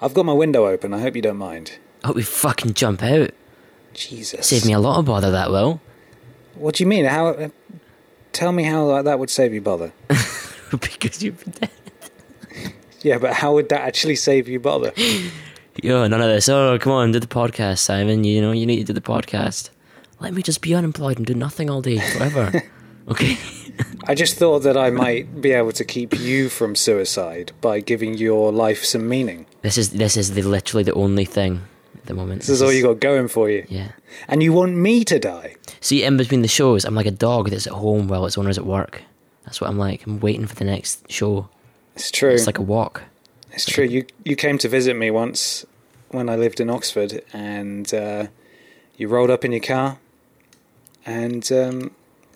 I've got my window open. I hope you don't mind. I hope we fucking jump out. Jesus. Save me a lot of bother, that will. What do you mean? How? Tell me how that would save you bother. Because you've been dead. Yeah, but how would that actually save you bother? Yo, none of this. Oh, come on, do the podcast, Simon. You know, you need to do the podcast. Let me just be unemployed and do nothing all day, forever. Okay. I just thought that I might be able to keep you from suicide by giving your life some meaning. This is literally the only thing at the moment. This is all you got going for you. Yeah. And you want me to die. See, in between the shows, I'm like a dog that's at home while its owner's at work. That's what I'm like. I'm waiting for the next show. It's true. It's like a walk. It's true. You came to visit me once when I lived in Oxford, and you rolled up in your car, and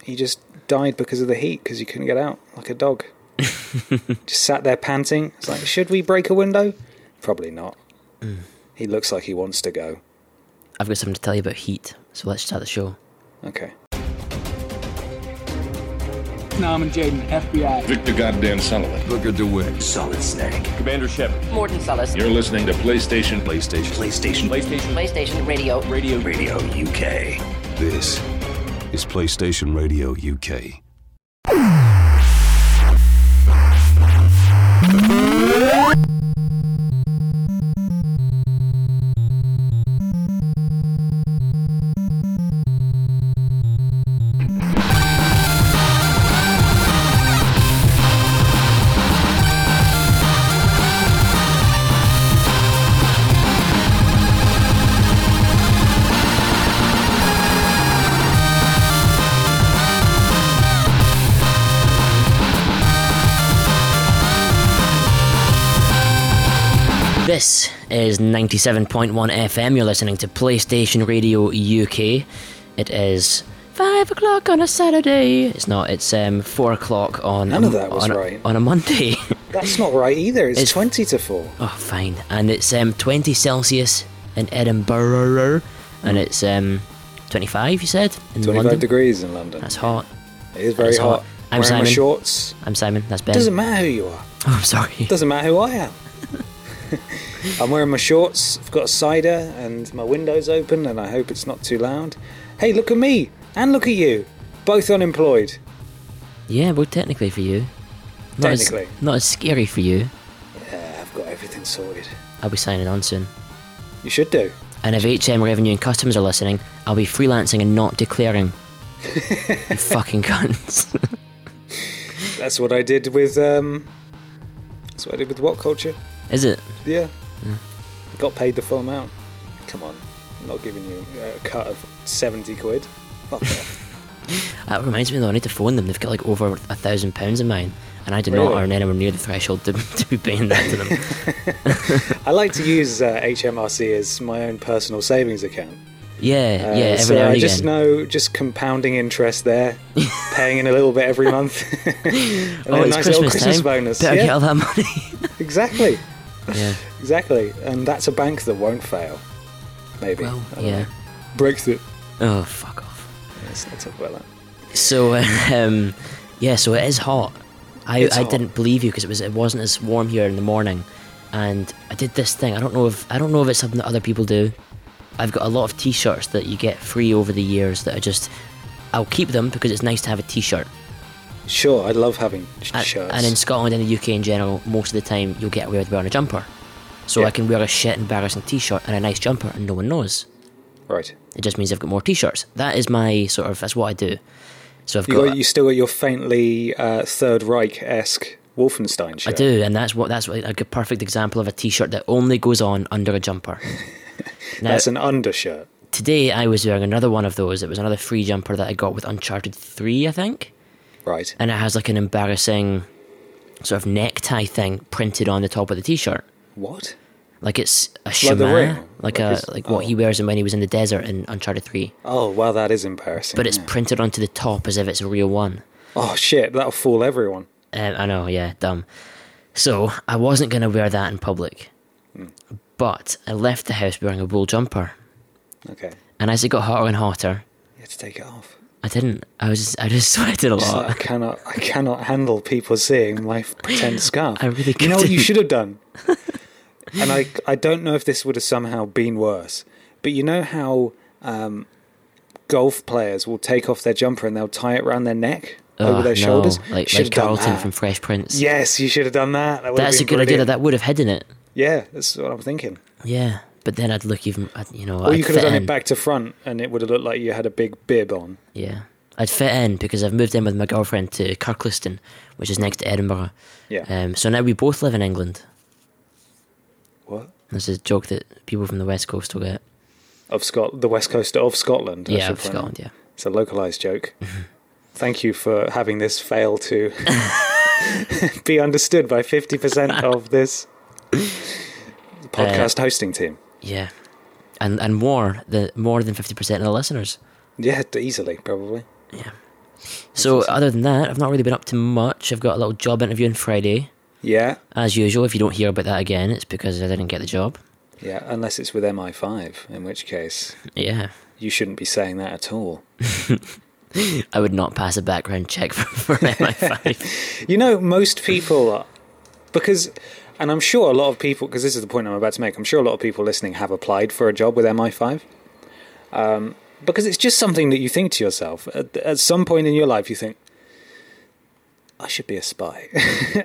you just died because of the heat because you couldn't get out like a dog. Just sat there panting. It's like, should we break a window? Probably not. Mm. He looks like he wants to go. I've got something to tell you about heat, so let's start the show. Okay. Nam and Jaden, FBI. Victor Goddamn Sullivan. Booker DeWitt. Solid Snake. Commander Shepard. Morton Sullis. You're listening to PlayStation Radio UK. This is PlayStation Radio UK. This is 97.1 FM. You're listening to PlayStation Radio UK. It is 5 o'clock on a Saturday. It's not. It's 4 o'clock on... None of that was right. On a Monday. That's not right either. It's 20 to 4. Oh, fine. And it's 20 Celsius in Edinburgh. And it's 25, you said, in 25 London. Degrees in London. That's hot. It is very hot. I'm Simon. My shorts. I'm Simon. That's Ben. Doesn't matter who you are. Oh, I'm sorry. Doesn't matter who I am. I'm wearing my shorts, I've got a cider, and my window's open, and I hope it's not too loud. Hey, look at me, and look at you, both unemployed. Yeah, well, technically for you. Technically. Not as scary for you. Yeah, I've got everything sorted. I'll be signing on soon. You should do. And if HM Revenue and Customs are listening, I'll be freelancing and not declaring. You fucking cunts. That's what I did with What Culture. Is it? Yeah. Got paid the full amount. Come on, I'm not giving you a cut of 70 quid. Fuck off. That reminds me though, I need to phone them. They've got like over £1,000 in mine, and I do not earn anywhere near the threshold to be paying that to them. I like to use HMRC as my own personal savings account. Yeah, every so now and again. Just compounding interest there, paying in a little bit every month. And then a nice little Christmas bonus. Better get all that money. Exactly. Yeah. Exactly. And that's a bank that won't fail. Maybe. Well, yeah. Brexit. Oh, fuck off. Let's not talk about that. So, so it is hot. I didn't believe you because it wasn't as warm here in the morning. And I did this thing. I don't know if it's something that other people do. I've got a lot of t-shirts that you get free over the years that are just... I'll keep them because it's nice to have a t-shirt. Sure, I love having shirts. And in Scotland and the UK in general, most of the time you'll get away with wearing a jumper. So yeah. I can wear a shit embarrassing t-shirt and a nice jumper and no one knows. Right. It just means I've got more t-shirts. That is my sort of... That's what I do. So I've got... You still got your faintly Third Reich-esque Wolfenstein shirt. I do, and that's a perfect example of a t-shirt that only goes on under a jumper. Now, that's an undershirt. Today I was wearing another one of those. It was another free jumper that I got with Uncharted 3, I think. Right. And it has like an embarrassing sort of necktie thing printed on the top of the t-shirt. What? Like it's a shema, like what he wears when he was in the desert in Uncharted 3. Oh wow, that is embarrassing. But it's printed onto the top as if it's a real one. Oh shit, that'll fool everyone. I know, yeah, dumb. So I wasn't going to wear that in public. But I left the house wearing a wool jumper. Okay. And as it got hotter and hotter... You had to take it off. I didn't. I just sweated a lot. Like, I cannot handle people seeing my pretend scarf. I really couldn't. You know what you should have done? And I don't know if this would have somehow been worse, but you know how golf players will take off their jumper and they'll tie it around their neck over their shoulders? Like Carlton from Fresh Prince. Yes, you should have done that. That's a good idea. That would have headed it. Yeah, that's what I'm thinking. Yeah, but then I'd look even... Or you could have done it back to front and it would have looked like you had a big bib on. Yeah. I'd fit in because I've moved in with my girlfriend to Kirkliston, which is next to Edinburgh. Yeah. So now we both live in England. What? This is a joke that people from the West Coast will get. The West Coast of Scotland. Yeah, of Scotland, yeah. It's a localised joke. Thank you for having this fail to be understood by 50% of this podcast hosting team. Yeah. And more than 50% of the listeners. Yeah, easily, probably. Yeah. So other than that, I've not really been up to much. I've got a little job interview on Friday. Yeah. As usual, if you don't hear about that again, it's because I didn't get the job. Yeah, unless it's with MI5, in which case... Yeah. You shouldn't be saying that at all. I would not pass a background check for MI5. You know, most people... And I'm sure a lot of people... Because this is the point I'm about to make. I'm sure a lot of people listening have applied for a job with MI5. Because it's just something that you think to yourself. At some point in your life, you think, I should be a spy.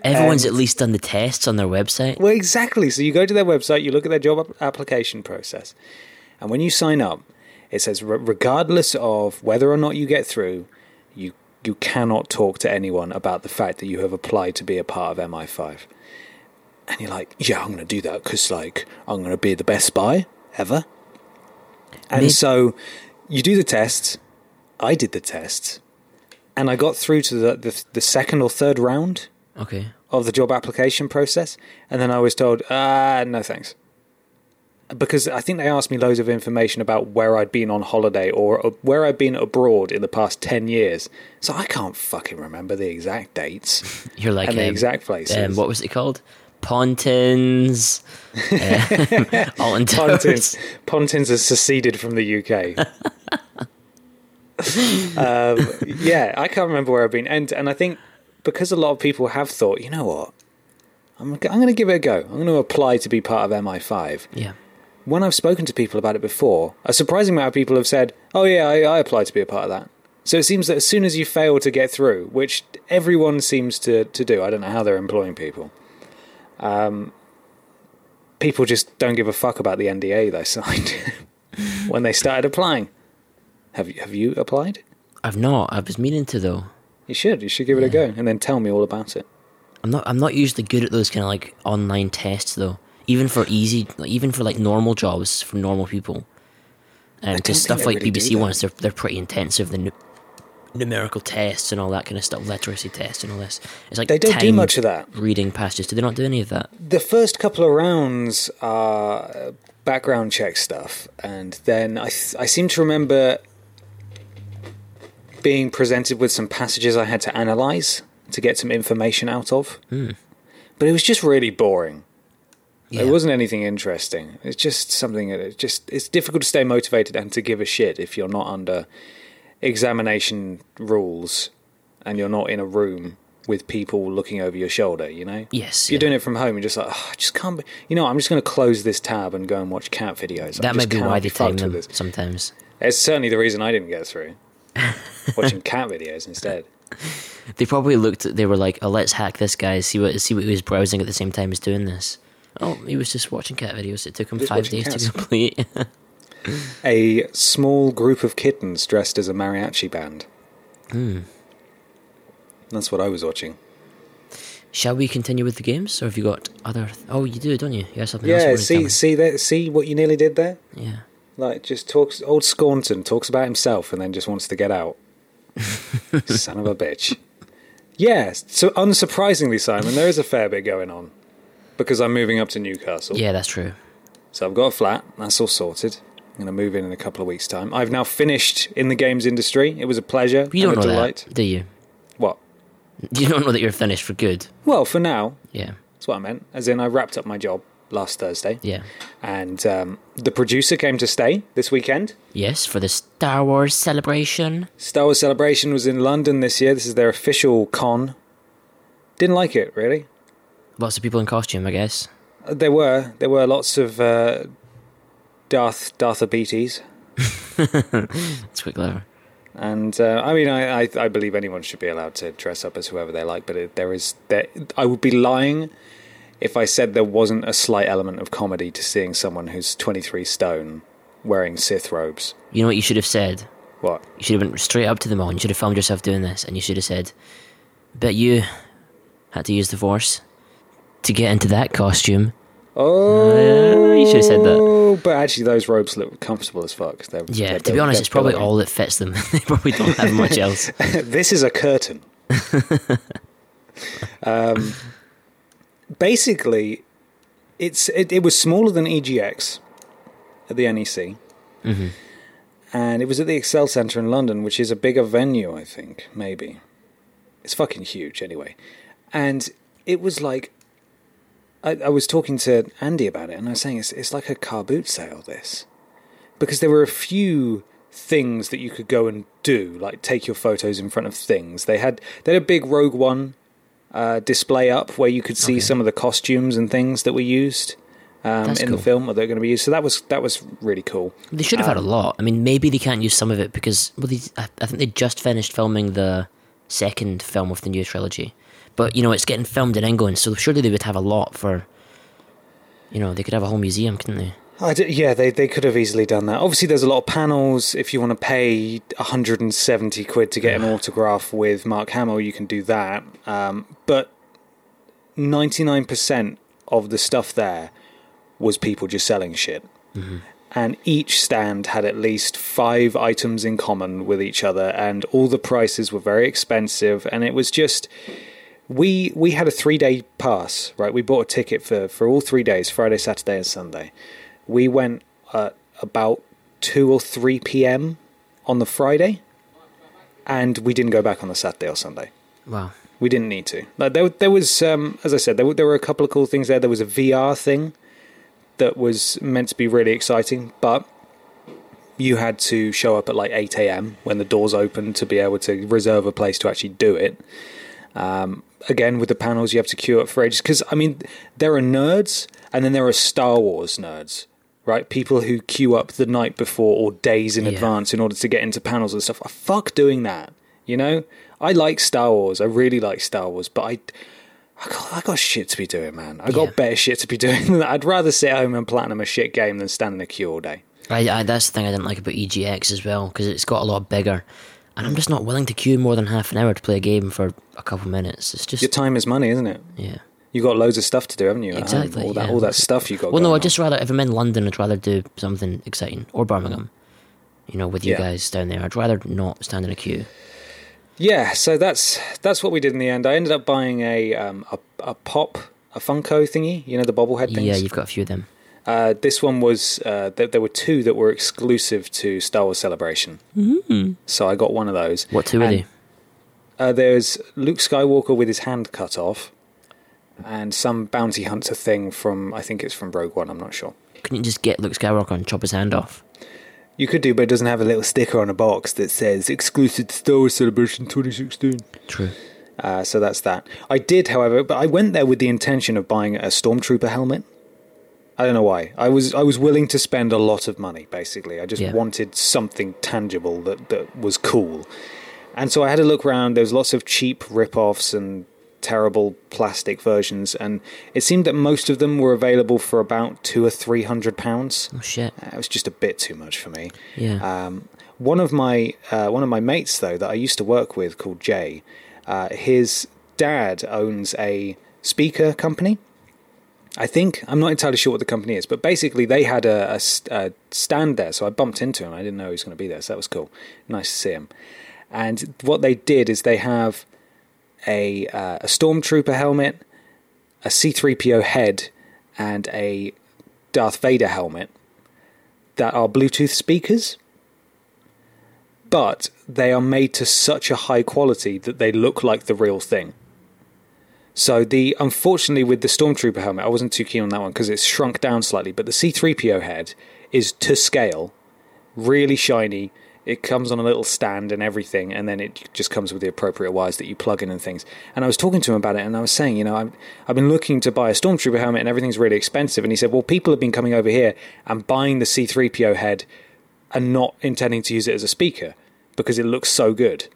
Everyone's at least done the tests on their website. Well, exactly. So you go to their website, you look at their job application process, and when you sign up, it says, regardless of whether or not you get through, you cannot talk to anyone about the fact that you have applied to be a part of MI5. And you're like, yeah, I'm going to do that because, I'm going to be the best spy ever. And so... You do the tests. I did the tests, and I got through to the second or third round of the job application process, and then I was told, no thanks. Because I think they asked me loads of information about where I'd been on holiday or where I'd been abroad in the past 10 years. So I can't fucking remember the exact dates You're like, and the exact places. What was it called? Pontins. Pontins has seceded from the UK. I can't remember where I've been, and I think because a lot of people have thought, you know what, I'm going to give it a go. I'm going to apply to be part of MI5. Yeah. When I've spoken to people about it before, a surprising amount of people have said, "Oh yeah, I applied to be a part of that." So it seems that as soon as you fail to get through, which everyone seems to do, I don't know how they're employing people. People just don't give a fuck about the NDA they signed when they started applying. Have you applied? I've not. I was meaning to though. You should give it a go and then tell me all about it. I'm not usually good at those kind of online tests though. Even for normal jobs from normal people. Because stuff like really BBC ones, they're pretty intensive. The numerical tests and all that kind of stuff, literacy tests and all this. It's like they don't do much of that. Reading passages, do they not do any of that? The first couple of rounds are background check stuff, and then I seem to remember being presented with some passages I had to analyse to get some information out of. But it was just really boring. Yeah. It wasn't anything interesting. It's just something it's difficult to stay motivated and to give a shit if you're not under examination rules and you're not in a room with people looking over your shoulder, you know? Yes. You're doing it from home, you're just like, I just can't be... You know, I'm just going to close this tab and go and watch cat videos. That may be why they time them sometimes. It's certainly the reason I didn't get through. Watching cat videos instead. They probably they were like, oh, let's hack this guy, see what he was browsing at the same time as doing this. Oh, he was just watching cat videos. It took him 5 days to complete. A small group of kittens dressed as a mariachi band. That's what I was watching. Shall we continue with the games, or have you got other? Oh, you do, don't you? You have something else. Yeah, see what you nearly did there. Yeah, just talks. Old Scornton talks about himself and then just wants to get out. Son of a bitch. Yeah. So unsurprisingly, Simon, there is a fair bit going on because I'm moving up to Newcastle. Yeah, that's true. So I've got a flat. That's all sorted. I'm going to move in a couple of weeks' time. I've now finished in the games industry. It was a pleasure. You don't know delight. That, do you? What? You don't know that you're finished for good. Well, for now. Yeah. That's what I meant. As in, I wrapped up my job last Thursday. Yeah. And the producer came to stay this weekend. Yes, for the Star Wars celebration. Star Wars celebration was in London this year. This is their official con. Didn't like it, really. Lots of people in costume, I guess. There were lots of Darthabetes. That's quite clever. And I mean, I believe anyone should be allowed to dress up as whoever they like, but I would be lying if I said there wasn't a slight element of comedy to seeing someone who's 23 stone wearing Sith robes. You know what you should have said? What? You should have went straight up to them all, and you should have found yourself doing this, and you should have said, "Bet you had to use the Force to get into that costume." Oh, you should have said that. Oh, but actually those robes look comfortable as fuck. They're to be honest, it's probably all that fits them. They probably don't have much else. This is a curtain. Basically, it was smaller than EGX at the NEC. Mm-hmm. And it was at the Excel Centre in London, which is a bigger venue, I think, maybe. It's fucking huge anyway. And it was like... I was talking to Andy about it, and I was saying it's like a car boot sale, this. Because there were a few things that you could go and do, like take your photos in front of things. They had a big Rogue One display up where you could see some of the costumes and things that were used in the film, or they're going to be used. So that was really cool. They should have had a lot. I mean, maybe they can't use some of it because I think they just finished filming the second film of the new trilogy. But, you know, it's getting filmed in England, so surely they would have a lot for, you know, they could have a whole museum, couldn't they? They could have easily done that. Obviously, there's a lot of panels. If you want to pay 170 quid to get an autograph with Mark Hamill, you can do that. But 99% of the stuff there was people just selling shit. Mm-hmm. And each stand had at least 5 items in common with each other, and all the prices were very expensive, and it was just... We had a 3-day pass, right? We bought a ticket for all 3 days, Friday, Saturday, and Sunday. We went at about 2 or 3 p.m. on the Friday, and we didn't go back on the Saturday or Sunday. Wow. We didn't need to. Like, there was, as I said, there were a couple of cool things there. There was a VR thing that was meant to be really exciting, but you had to show up at like 8 a.m. when the doors opened to be able to reserve a place to actually do it. Again, with the panels, you have to queue up for ages. Because, I mean, there are nerds, and then there are Star Wars nerds, right? People who queue up the night before or days in advance in order to get into panels and stuff. Fuck doing that, you know? I like Star Wars. I really like Star Wars. But I got shit to be doing, man. I got better shit to be doing than that. I'd rather sit home and platinum a shit game than stand in a queue all day. That's the thing I didn't like about EGX as well, because it's got a lot bigger. And I'm just not willing to queue more than half an hour to play a game for a couple minutes. It's just... Your time is money, isn't it? Yeah. You've got loads of stuff to do, haven't you? Exactly. All that stuff you've got. Well, no, I'd just rather... If I'm in London, I'd rather do something exciting. Or Birmingham. You know, with you guys down there. I'd rather not stand in a queue. Yeah, so that's what we did in the end. I ended up buying a Funko thingy. You know, the bobblehead things? Yeah, you've got a few of them. This one was... there were 2 that were exclusive to Star Wars Celebration. Mm-hmm. So I got one of those. What 2 were they? There's Luke Skywalker with his hand cut off and some bounty hunter thing from... I think it's from Rogue One, I'm not sure. Couldn't you just get Luke Skywalker and chop his hand off? You could do, but it doesn't have a little sticker on a box that says exclusive to Star Wars Celebration 2016. True. So that's that. I did, however... But I went there with the intention of buying a Stormtrooper helmet. I don't know why. I was willing to spend a lot of money, basically. I just wanted something tangible that was cool. And so I had a look around. There was lots of cheap rip-offs and terrible plastic versions. And it seemed that most of them were available for about £200 or £300. Oh, shit. It was just a bit too much for me. Yeah. One of my mates, though, that I used to work with called Jay, his dad owns a speaker company. I think, I'm not entirely sure what the company is, but basically they had a stand there, so I bumped into him. I didn't know he was going to be there, so that was cool. Nice to see him. And what they did is they have a Stormtrooper helmet, a C-3PO head, and a Darth Vader helmet that are Bluetooth speakers, but they are made to such a high quality that they look like the real thing. So unfortunately with the Stormtrooper helmet, I wasn't too keen on that one because it's shrunk down slightly, but the C-3PO head is to scale, really shiny. It comes on a little stand and everything, and then it just comes with the appropriate wires that you plug in and things. And I was talking to him about it, and I was saying, you know, I've been looking to buy a Stormtrooper helmet, and everything's really expensive. And he said, well, people have been coming over here and buying the C-3PO head and not intending to use it as a speaker because it looks so good.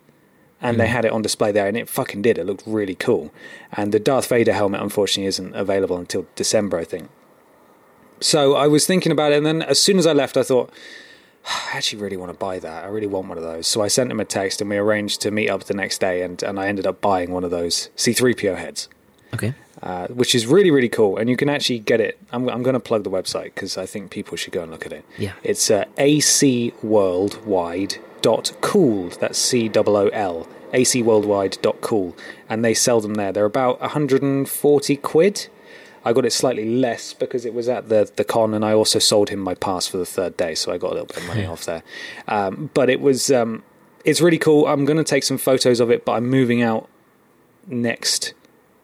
And they had it on display there, and it fucking did. It looked really cool. And the Darth Vader helmet, unfortunately, isn't available until December, I think. So I was thinking about it, and then as soon as I left, I thought, I actually really want to buy that. I really want one of those. So I sent him a text, and we arranged to meet up the next day, and I ended up buying one of those C-3PO heads. Okay. Which is really, really cool, and you can actually get it. I'm going to plug the website, because I think people should go and look at it. Yeah. It's acworldwide.cool. That's C-O-O-L. acworldwide.cool. And they sell them there. They're about 140 quid. I got it slightly less because it was at the con, and I also sold him my pass for the third day, so I got a little bit of money off there. But it was it's really cool. I'm going to take some photos of it, but I'm moving out next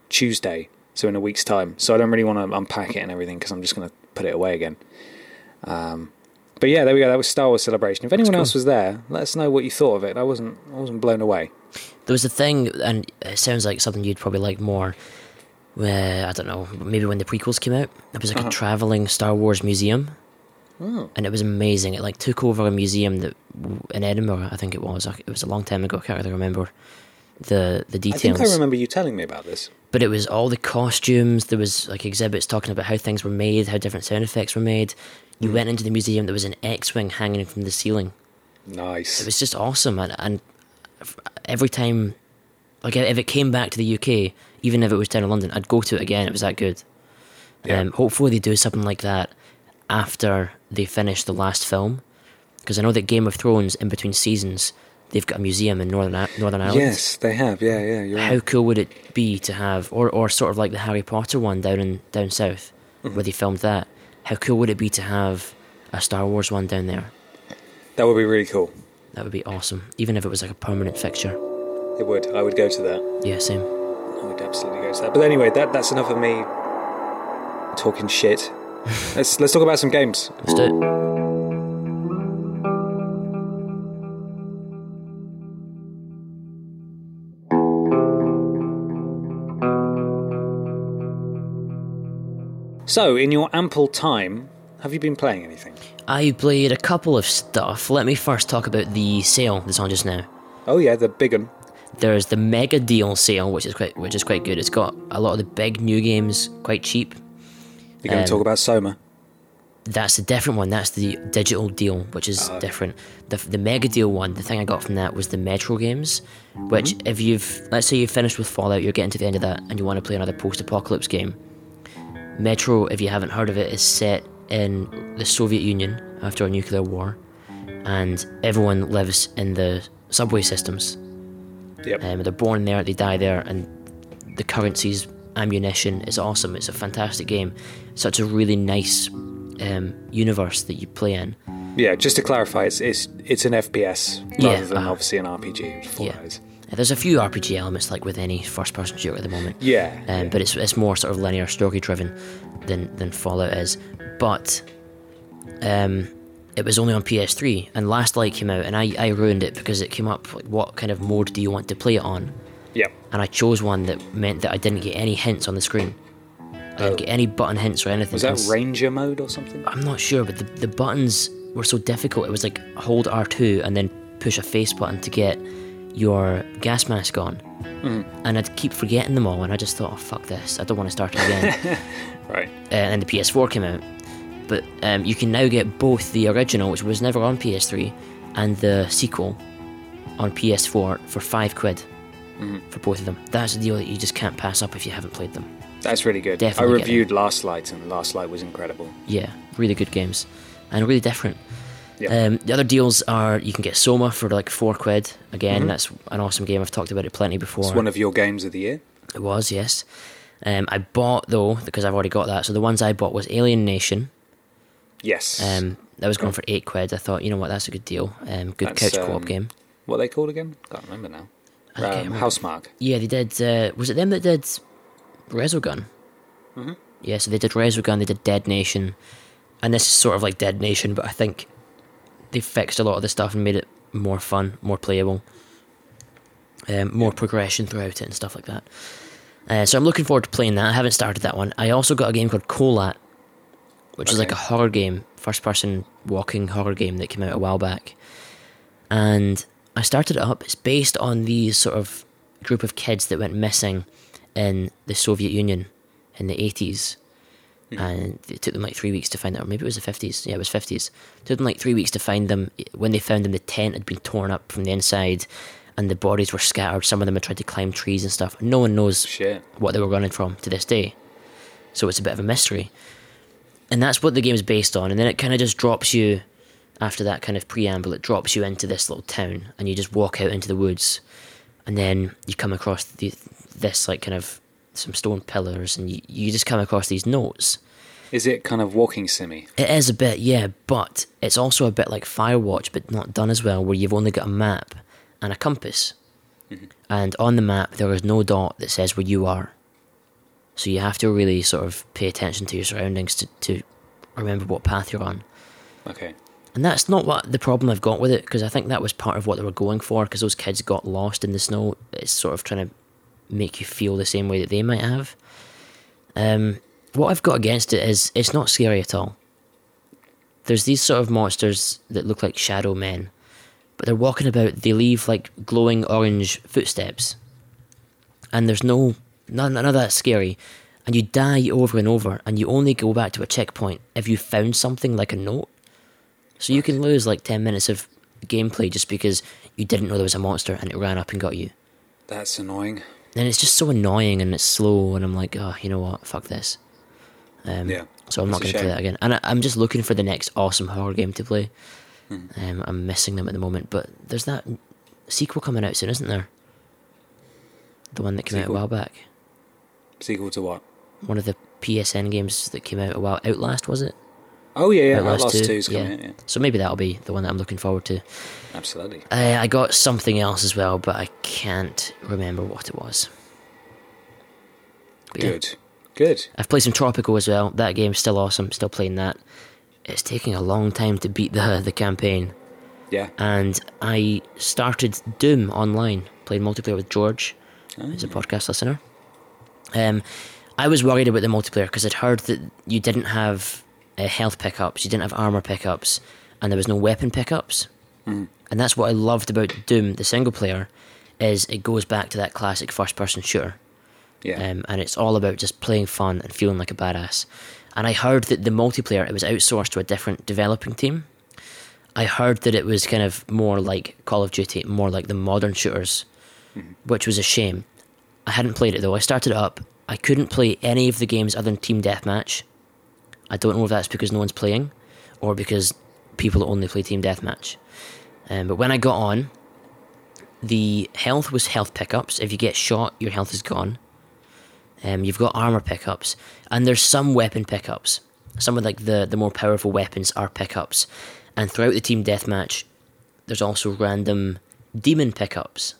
Tuesday, so in a week's time. So I don't really want to unpack it and everything because I'm just going to put it away again. But yeah, there we go. That was Star Wars Celebration. If anyone else was there, let us know what you thought of it. I wasn't blown away. There was a thing, and it sounds like something you'd probably like more. I don't know, maybe when the prequels came out, it was like a travelling Star Wars museum. Oh. And it was amazing. It like took over a museum that in Edinburgh, I think it was. It was a long time ago. I can't really remember the details. I think I remember you telling me about this. But it was all the costumes. There was like exhibits talking about how things were made, how different sound effects were made. You went into the museum, there was an X-Wing hanging from the ceiling. Nice. It was just awesome. And every time, like if it came back to the UK, even if it was down in London, I'd go to it again. It was that good. Yeah. Hopefully they do something like that after they finish the last film, because I know that Game of Thrones, in between seasons, they've got a museum in Northern Ireland. Yes, they have. Yeah. You're right. How cool would it be to have, or sort of like the Harry Potter one down south, where they filmed that? How cool would it be to have a Star Wars one down there? That would be really cool. That would be awesome, even if it was like a permanent fixture. It would. I would go to that. Yeah, same. I would absolutely go to that. But anyway, that's enough of me talking shit. Let's talk about some games. Let's do it. So, in your ample time, have you been playing anything? I played a couple of stuff. Let me first talk about the sale that's on just now. Oh yeah, the big one. There's the Mega Deal sale, which is quite good. It's got a lot of the big new games quite cheap. You're going to talk about Soma? That's a different one. That's the digital deal, which is different. The Mega Deal one, the thing I got from that was the Metro games, which if let's say you've finished with Fallout, you're getting to the end of that, and you want to play another post-apocalypse game. Metro, if you haven't heard of it, is set in the Soviet Union after a nuclear war, and everyone lives in the subway systems. Yep. They're born there, they die there, and the currency's ammunition is awesome. It's a fantastic game. Such a really nice universe that you play in. Yeah, just to clarify, it's an FPS rather than obviously an RPG. There's a few RPG elements, like with any first-person shooter at the moment. Yeah, but it's more sort of linear, story-driven than Fallout is. But it was only on PS3, and Last Light came out, and I ruined it because it came up like, what kind of mode do you want to play it on? Yeah. And I chose one that meant that I didn't get any hints on the screen. I didn't get any button hints or anything. Was that Ranger mode or something? I'm not sure, but the buttons were so difficult. It was like hold R2 and then push a face button to get your gas mask on, and I'd keep forgetting them all, and I just thought, oh fuck this, I don't want to start it again. Right. And the PS4 came out, but you can now get both the original, which was never on PS3, and the sequel on PS4 for £5 for both of them. That's a deal that you just can't pass up if you haven't played them. That's really good. Definitely. I reviewed Last Light, and Last Light was incredible. Yeah, really good games and really different. Yep. The other deals are you can get Soma for like £4. Again, that's an awesome game. I've talked about it plenty before. It's one of your games of the year. It was, yes. I bought, though, because I've already got that, so the ones I bought was Alien Nation. Yes. That was going for £8. I thought, you know what, that's a good deal. That's couch co-op game. What are they called again? Can't remember now. Housemarque. Yeah, they did. Was it them that did Resogun? Mm-hmm. Yeah, so they did Resogun, they did Dead Nation, and this is sort of like Dead Nation, but I think they fixed a lot of the stuff and made it more fun, more playable, more progression throughout it and stuff like that. So I'm looking forward to playing that. I haven't started that one. I also got a game called Colat, which is like a horror game, first-person walking horror game that came out a while back. And I started it up. It's based on these sort of group of kids that went missing in the Soviet Union in the 80s. And it took them like 3 weeks to find them, or maybe it was the 50s. Yeah, it was 50s. It took them like 3 weeks to find them. When they found them, the tent had been torn up from the inside, and the bodies were scattered. Some of them had tried to climb trees and stuff. No one knows what they were running from to this day. So it's a bit of a mystery. And that's what the game is based on. And then it kind of just drops you, after that kind of preamble, it drops you into this little town, and you just walk out into the woods. And then you come across this like kind of some stone pillars, and you just come across these notes. Is it kind of walking simmy? It is a bit, yeah, but it's also a bit like Firewatch, but not done as well, where you've only got a map and a compass. Mm-hmm. And on the map, there is no dot that says where you are. So you have to really sort of pay attention to your surroundings to remember what path you're on. Okay. And that's not what the problem I've got with it, because I think that was part of what they were going for, because those kids got lost in the snow. It's sort of trying to make you feel the same way that they might have. What I've got against it is it's not scary at all. There's these sort of monsters that look like shadow men, but they're walking about, they leave like glowing orange footsteps, and there's none of that's scary, and you die over and over, and you only go back to a checkpoint if you found something like a note. So you can lose like 10 minutes of gameplay just because you didn't know there was a monster and it ran up and got you. That's annoying. And it's just so annoying, and it's slow, and I'm like, oh, you know what, fuck this. So I'm not going to play that again. And I'm just looking for the next awesome horror game to play. I'm missing them at the moment, but there's that sequel coming out soon, isn't there? The one that came out a while back. Sequel to what? One of the PSN games that came out a while, Outlast, was it? Oh yeah, yeah. Outlast 2 is coming out, yeah. So maybe that'll be the one that I'm looking forward to. Absolutely. I got something else as well, but I can't remember what it was. But Good. I've played some Tropical as well. That game's still awesome, still playing that. It's taking a long time to beat the campaign. Yeah. And I started Doom online, playing multiplayer with George, who's a podcast listener. I was worried about the multiplayer because I'd heard that you didn't have health pickups, you didn't have armor pickups, and there was no weapon pickups. And that's what I loved about Doom, the single player, is it goes back to that classic first person shooter. And it's all about just playing fun and feeling like a badass. And I heard that the multiplayer, it was outsourced to a different developing team. I heard that it was kind of more like Call of Duty, more like the modern shooters, which was a shame. I hadn't played it though. I started it up. I couldn't play any of the games other than Team Deathmatch. I don't know if that's because no one's playing or because people only play Team Deathmatch. But when I got on, the health was health pickups. If you get shot, your health is gone. You've got armor pickups. And there's some weapon pickups. Some of like the more powerful weapons are pickups. And throughout the Team Deathmatch, there's also random demon pickups.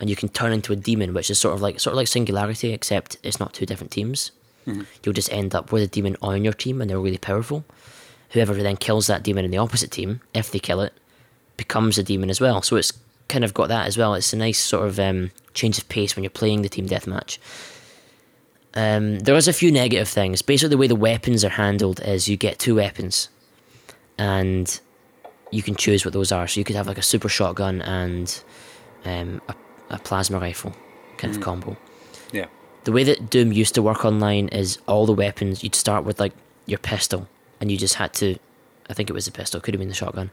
And you can turn into a demon, which is sort of like Singularity, except it's not two different teams. You'll just end up with a demon on your team, and they're really powerful. Whoever then kills that demon in the opposite team, if they kill it, becomes a demon as well. So it's kind of got that as well. It's a nice sort of change of pace when you're playing the Team Deathmatch. There is a few negative things. Basically, the way the weapons are handled is you get two weapons, and you can choose what those are. So you could have like a super shotgun and a plasma rifle kind of combo. Yeah. The way that Doom used to work online is all the weapons, you'd start with like your pistol, and you just had to, I think it was the pistol, could have been the shotgun,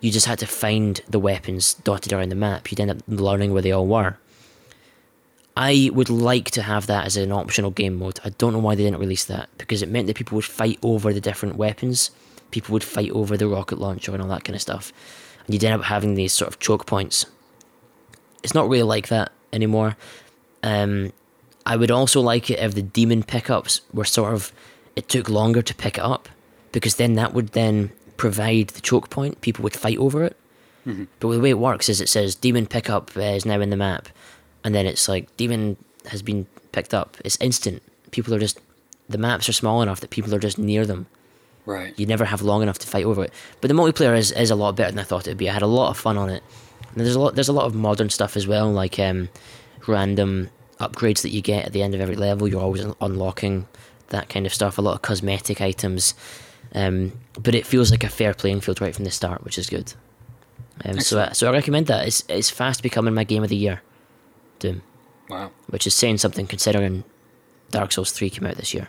you just had to find the weapons dotted around the map. You'd end up learning where they all were. I would like to have that as an optional game mode. I don't know why they didn't release that, because it meant that people would fight over the different weapons, people would fight over the rocket launcher and all that kind of stuff, and you'd end up having these sort of choke points. It's not really like that anymore. I would also like it if the demon pickups were sort of, it took longer to pick it up, because then that would then provide the choke point. People would fight over it. But the way it works is it says demon pickup is now in the map, and then it's like demon has been picked up. It's instant. The maps are small enough that people are just near them, Right. You never have long enough to fight over it. But the multiplayer is a lot better than I thought it would be. I had a lot of fun on it. And there's a lot of modern stuff as well, like random upgrades that you get at the end of every level. You're always unlocking that kind of stuff. A lot of cosmetic items. But it feels like a fair playing field right from the start, which is good. So I recommend that. It's fast becoming my game of the year, Doom. Wow. Which is saying something considering Dark Souls 3 came out this year.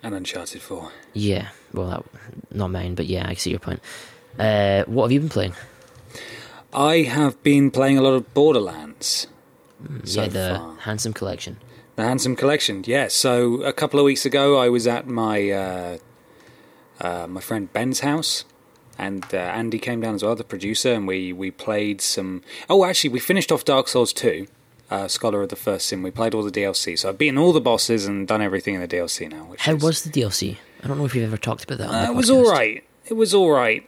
And Uncharted 4. Yeah, well, not mine, but yeah, I see your point. What have you been playing? I have been playing a lot of Borderlands. So far. Handsome Collection. The Handsome Collection, yeah. So a couple of weeks ago, I was at my my friend Ben's house, and Andy came down as well, the producer, and we played some... Oh, actually, we finished off Dark Souls 2. Scholar of the First Sin. We played all the DLC, so I've beaten all the bosses and done everything in the DLC now. How was the DLC? I don't know if you've ever talked about that on the podcast. It was all right.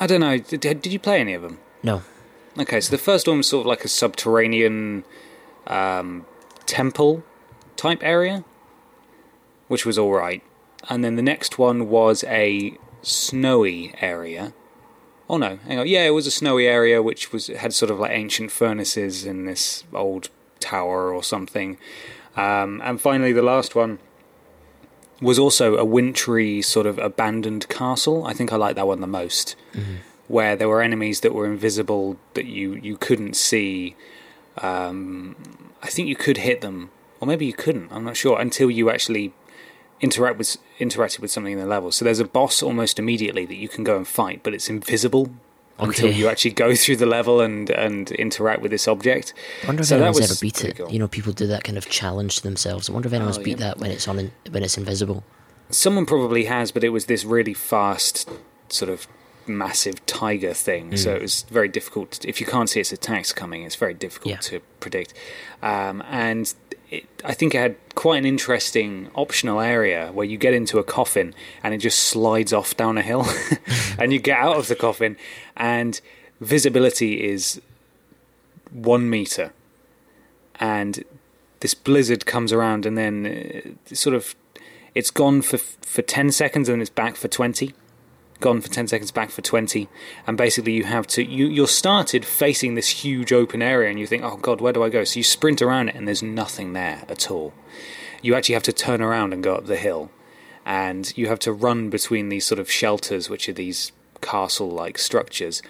I don't know. Did you play any of them? No. Okay, so the first one was sort of like a subterranean temple type area, which was all right. And then the next one was a snowy area. Oh no, hang on. Yeah, it was a snowy area which had sort of like ancient furnaces in this old tower or something. And finally, the last one was also a wintry sort of abandoned castle. I think I liked that one the most, where there were enemies that were invisible that you couldn't see. I think you could hit them, or maybe you couldn't, I'm not sure, until you actually interacted with something in the level. So there's a boss almost immediately that you can go and fight, but it's invisible until you actually go through the level and interact with this object. I wonder if anyone's ever beat it. Cool. You know, people do that kind of challenge to themselves. I wonder if anyone's beat that when it's invisible. Someone probably has, but it was this really fast sort of massive tiger thing, so it was very difficult if you can't see its attacks coming. It's very difficult to predict. And I think it had quite an interesting optional area where you get into a coffin and it just slides off down a hill and you get out of the coffin and visibility is 1 meter, and this blizzard comes around and then sort of it's gone for 10 seconds and it's back for 20, gone for 10 seconds, back for 20, and basically you have to... You're started facing this huge open area and you think, oh God, where do I go? So you sprint around it and there's nothing there at all. You actually have to turn around and go up the hill, and you have to run between these sort of shelters, which are these castle-like structures,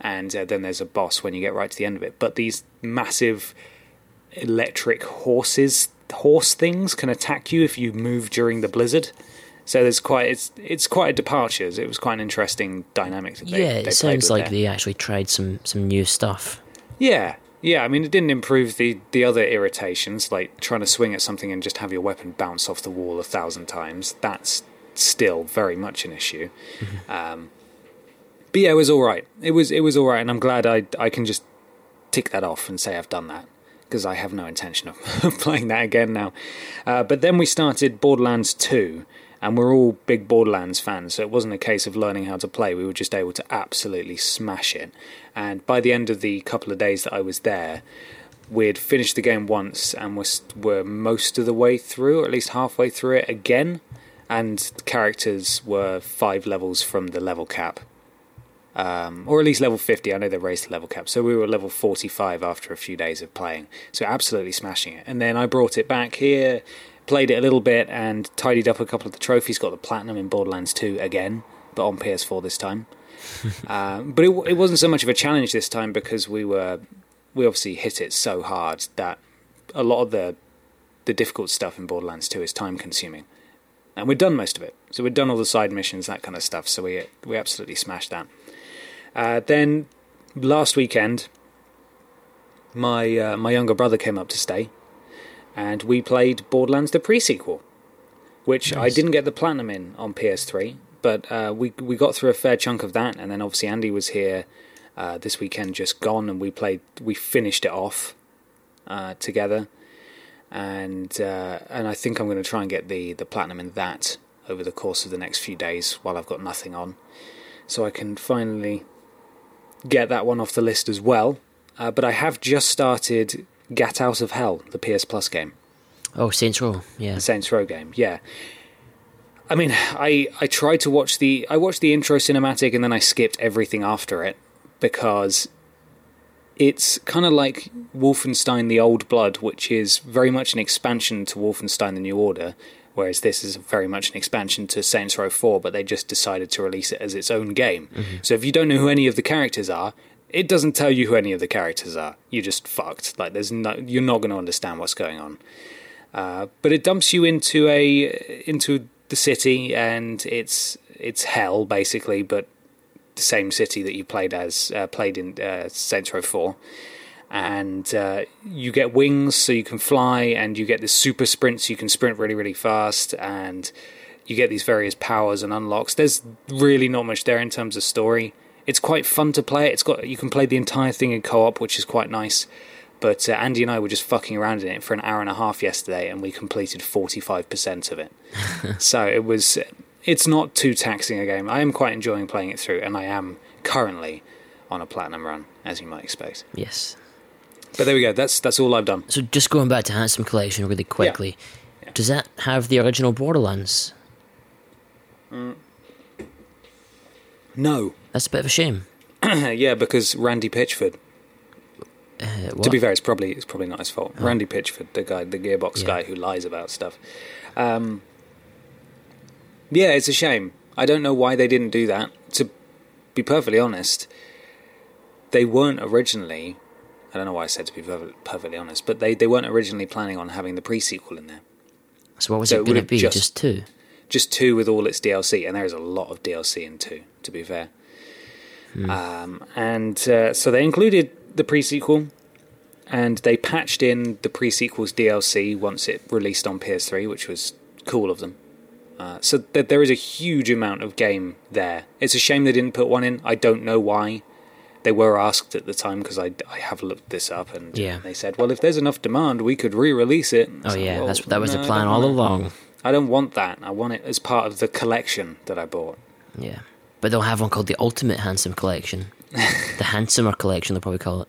and then there's a boss when you get right to the end of it. But these massive electric horse things can attack you if you move during the blizzard. So it's quite a departure. It was quite an interesting dynamic that they played with. Yeah, it sounds like they actually tried some new stuff. Yeah. I mean, it didn't improve the other irritations, like trying to swing at something and just have your weapon bounce off the wall 1,000 times. That's still very much an issue. But yeah, it was all right. It was all right, and I'm glad I can just tick that off and say I've done that, because I have no intention of playing that again now. But then we started Borderlands 2. And we're all big Borderlands fans, so it wasn't a case of learning how to play. We were just able to absolutely smash it. And by the end of the couple of days that I was there, we'd finished the game once and were most of the way through, or at least halfway through it again. And the characters were 5 levels from the level cap. Or at least level 50. I know they raised the level cap. So we were level 45 after a few days of playing. So absolutely smashing it. And then I brought it back here, played it a little bit and tidied up a couple of the trophies. Got the platinum in Borderlands 2 again, but on PS4 this time. But it wasn't so much of a challenge this time, because we obviously hit it so hard that a lot of the difficult stuff in Borderlands 2 is time consuming, and we'd done most of it. So we'd done all the side missions, that kind of stuff. So we absolutely smashed that. Then last weekend, my younger brother came up to stay. And we played Borderlands the Pre-Sequel, which I didn't get the platinum in on PS3, but we got through a fair chunk of that, and then obviously Andy was here this weekend just gone, and we finished it off together, and I think I'm going to try and get the platinum in that over the course of the next few days while I've got nothing on, so I can finally get that one off the list as well. But I have just started Get Out of Hell, the PS Plus game. Oh, Saints Row, yeah. The Saints Row game, yeah. I mean, I tried to watch I watched the intro cinematic and then I skipped everything after it because it's kind of like Wolfenstein The Old Blood, which is very much an expansion to Wolfenstein The New Order, whereas this is very much an expansion to Saints Row 4, but they just decided to release it as its own game. Mm-hmm. So if you don't know who any of the characters are, it doesn't tell you who any of the characters are. You're just fucked. Like, you're not going to understand what's going on. But it dumps you into the city, and it's hell basically, but the same city that you played in Saints Row 4. And you get wings, so you can fly, and you get this super sprint, so you can sprint really, really fast, and you get these various powers and unlocks. There's really not much there in terms of story. It's quite fun to play. You can play the entire thing in co-op, which is quite nice. But Andy and I were just fucking around in it for an hour and a half yesterday, and we completed 45% of it. So it's not too taxing a game. I am quite enjoying playing it through, and I am currently on a platinum run, as you might expect. Yes. But there we go. That's all I've done. So just going back to Handsome Collection really quickly, yeah. Does that have the original Borderlands? No. That's a bit of a shame. Yeah, because Randy Pitchford. To be fair, it's probably not his fault. Oh. Randy Pitchford, the Gearbox guy who lies about stuff. Yeah, it's a shame. I don't know why they didn't do that. To be perfectly honest, they weren't originally... I don't know why I said to be perfectly honest, but they weren't originally planning on having the pre-sequel in there. So what was it going to be? Just 2? Just 2 with all its DLC, and there is a lot of DLC in 2, to be fair. Mm. So they included the pre-sequel, and they patched in the pre-sequel's DLC once it released on PS3, which was cool of them. So there is a huge amount of game there. It's a shame they didn't put one in. I don't know why. They were asked at the time, because I have looked this up, and they said, well, if there's enough demand, we could re-release it. And that was the plan all along. I don't want that. I want it as part of the collection that I bought. Yeah, but they'll have one called the Ultimate Handsome Collection. The Handsomer Collection, they'll probably call it.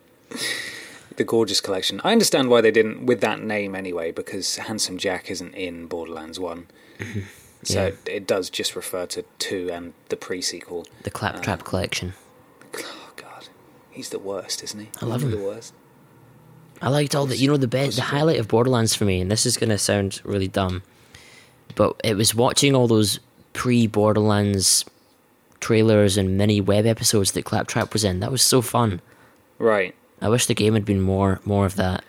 The Gorgeous Collection. I understand why they didn't, with that name anyway, because Handsome Jack isn't in Borderlands 1. Mm-hmm. So it does just refer to 2 and the pre-sequel. The Claptrap Collection. He's the worst, isn't he? I love him. The worst. I liked all the highlight of Borderlands for me, and this is going to sound really dumb, but it was watching all those pre-Borderlands trailers and mini web episodes that Claptrap was in. That was so fun. Right. I wish the game had been more of that.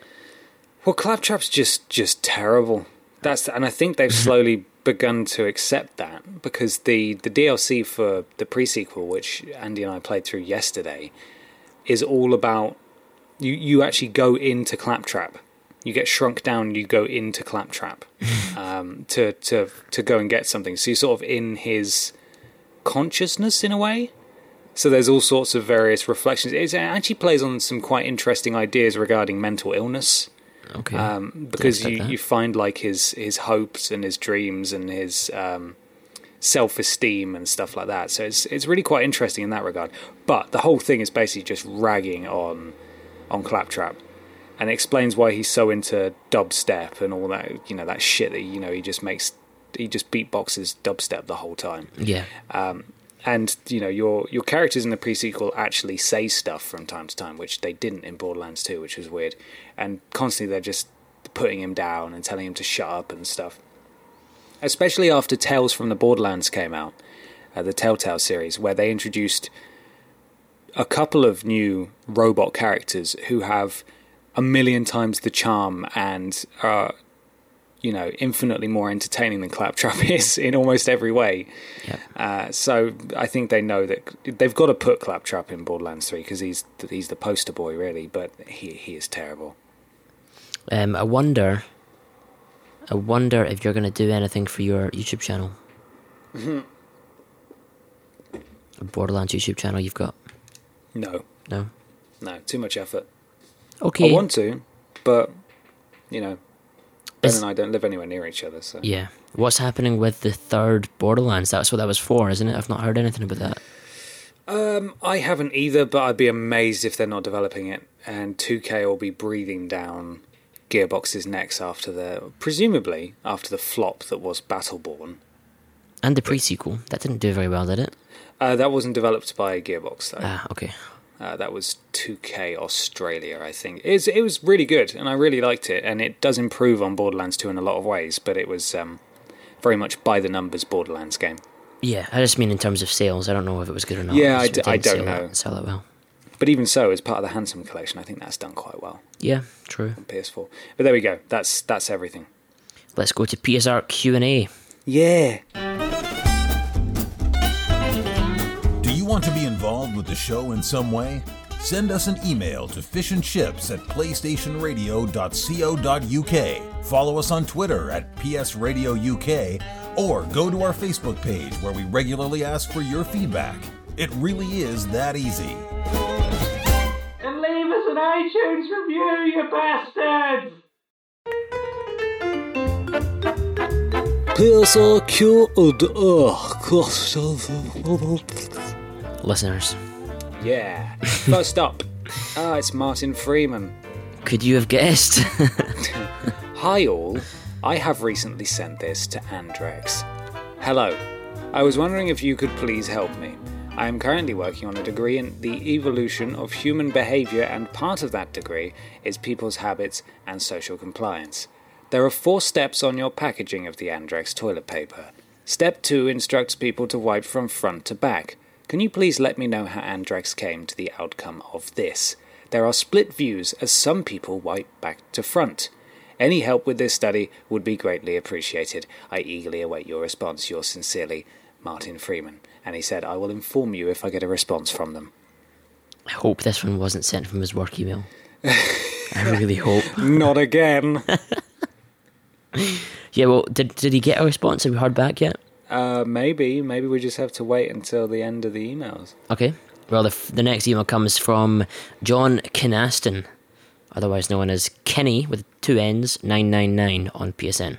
Well, Claptrap's just terrible. And I think they've slowly begun to accept that, because the DLC for the pre-sequel, which Andy and I played through yesterday, is all about you actually go into Claptrap. You get shrunk down, you go into Claptrap to go and get something. So you're sort of in his consciousness in a way. So there's all sorts of various reflections. It actually plays on some quite interesting ideas regarding mental illness. Okay. Because you find like his hopes and his dreams and his self-esteem and stuff like that. So it's really quite interesting in that regard. But the whole thing is basically just ragging on Claptrap, and it explains why he's so into dubstep and all that, that shit that, he just beatboxes dubstep the whole time. Yeah. Your characters in the pre-sequel actually say stuff from time to time, which they didn't in Borderlands 2, which was weird. And constantly they're just putting him down and telling him to shut up and stuff. Especially after Tales from the Borderlands came out, the Telltale series, where they introduced a couple of new robot characters who have 1,000,000 times the charm and are, infinitely more entertaining than Claptrap is in almost every way. Yep. So I think they know that they've got to put Claptrap in Borderlands 3 because he's the poster boy, really, but he is terrible. I wonder if you're going to do anything for your YouTube channel. Mm-hmm. Borderlands YouTube channel you've got. No, too much effort. Okay. I want to, but, Ben and I don't live anywhere near each other, so... Yeah. What's happening with the third Borderlands? That's what that was for, isn't it? I've not heard anything about that. I haven't either, but I'd be amazed if they're not developing it, and 2K will be breathing down Gearbox's necks after presumably after the flop that was Battleborn. And the pre-sequel. That didn't do very well, did it? That wasn't developed by Gearbox, though. Ah, okay. That was 2K Australia, I think. It was really good, and I really liked it, and it does improve on Borderlands 2 in a lot of ways, but it was very much by-the-numbers Borderlands game. Yeah, I just mean in terms of sales. I don't know if it was good or not. Yeah, I don't know. It sell it well. But even so, as part of the Handsome Collection, I think that's done quite well. Yeah, true. On PS4. But there we go. That's everything. Let's go to PSR Q&A. Yeah. Do you want to be involved with the show in some way? Send us an email to fishandchips@playstationradio.co.uk. Follow us on Twitter @PSRadioUK, or go to our Facebook page where we regularly ask for your feedback. It really is that easy. And leave us an iTunes review, you bastards! Listeners. Yeah. First up, it's Martin Freeman. Could you have guessed? Hi all. I have recently sent this to Andrex. Hello. I was wondering if you could please help me. I am currently working on a degree in the evolution of human behaviour, and part of that degree is people's habits and social compliance. There are 4 steps on your packaging of the Andrex toilet paper. Step 2 instructs people to wipe from front to back. Can you please let me know how Andrex came to the outcome of this? There are split views as some people wipe back to front. Any help with this study would be greatly appreciated. I eagerly await your response. Yours sincerely, Martin Freeman. And he said, I will inform you if I get a response from them. I hope this one wasn't sent from his work email. I really hope. Not again. Yeah, well, did he get a response? Have we heard back yet? Maybe we just have to wait until the end of the emails. Okay. Well, the next email comes from John Kinaston, otherwise known as Kenny with 2 N's 999 on PSN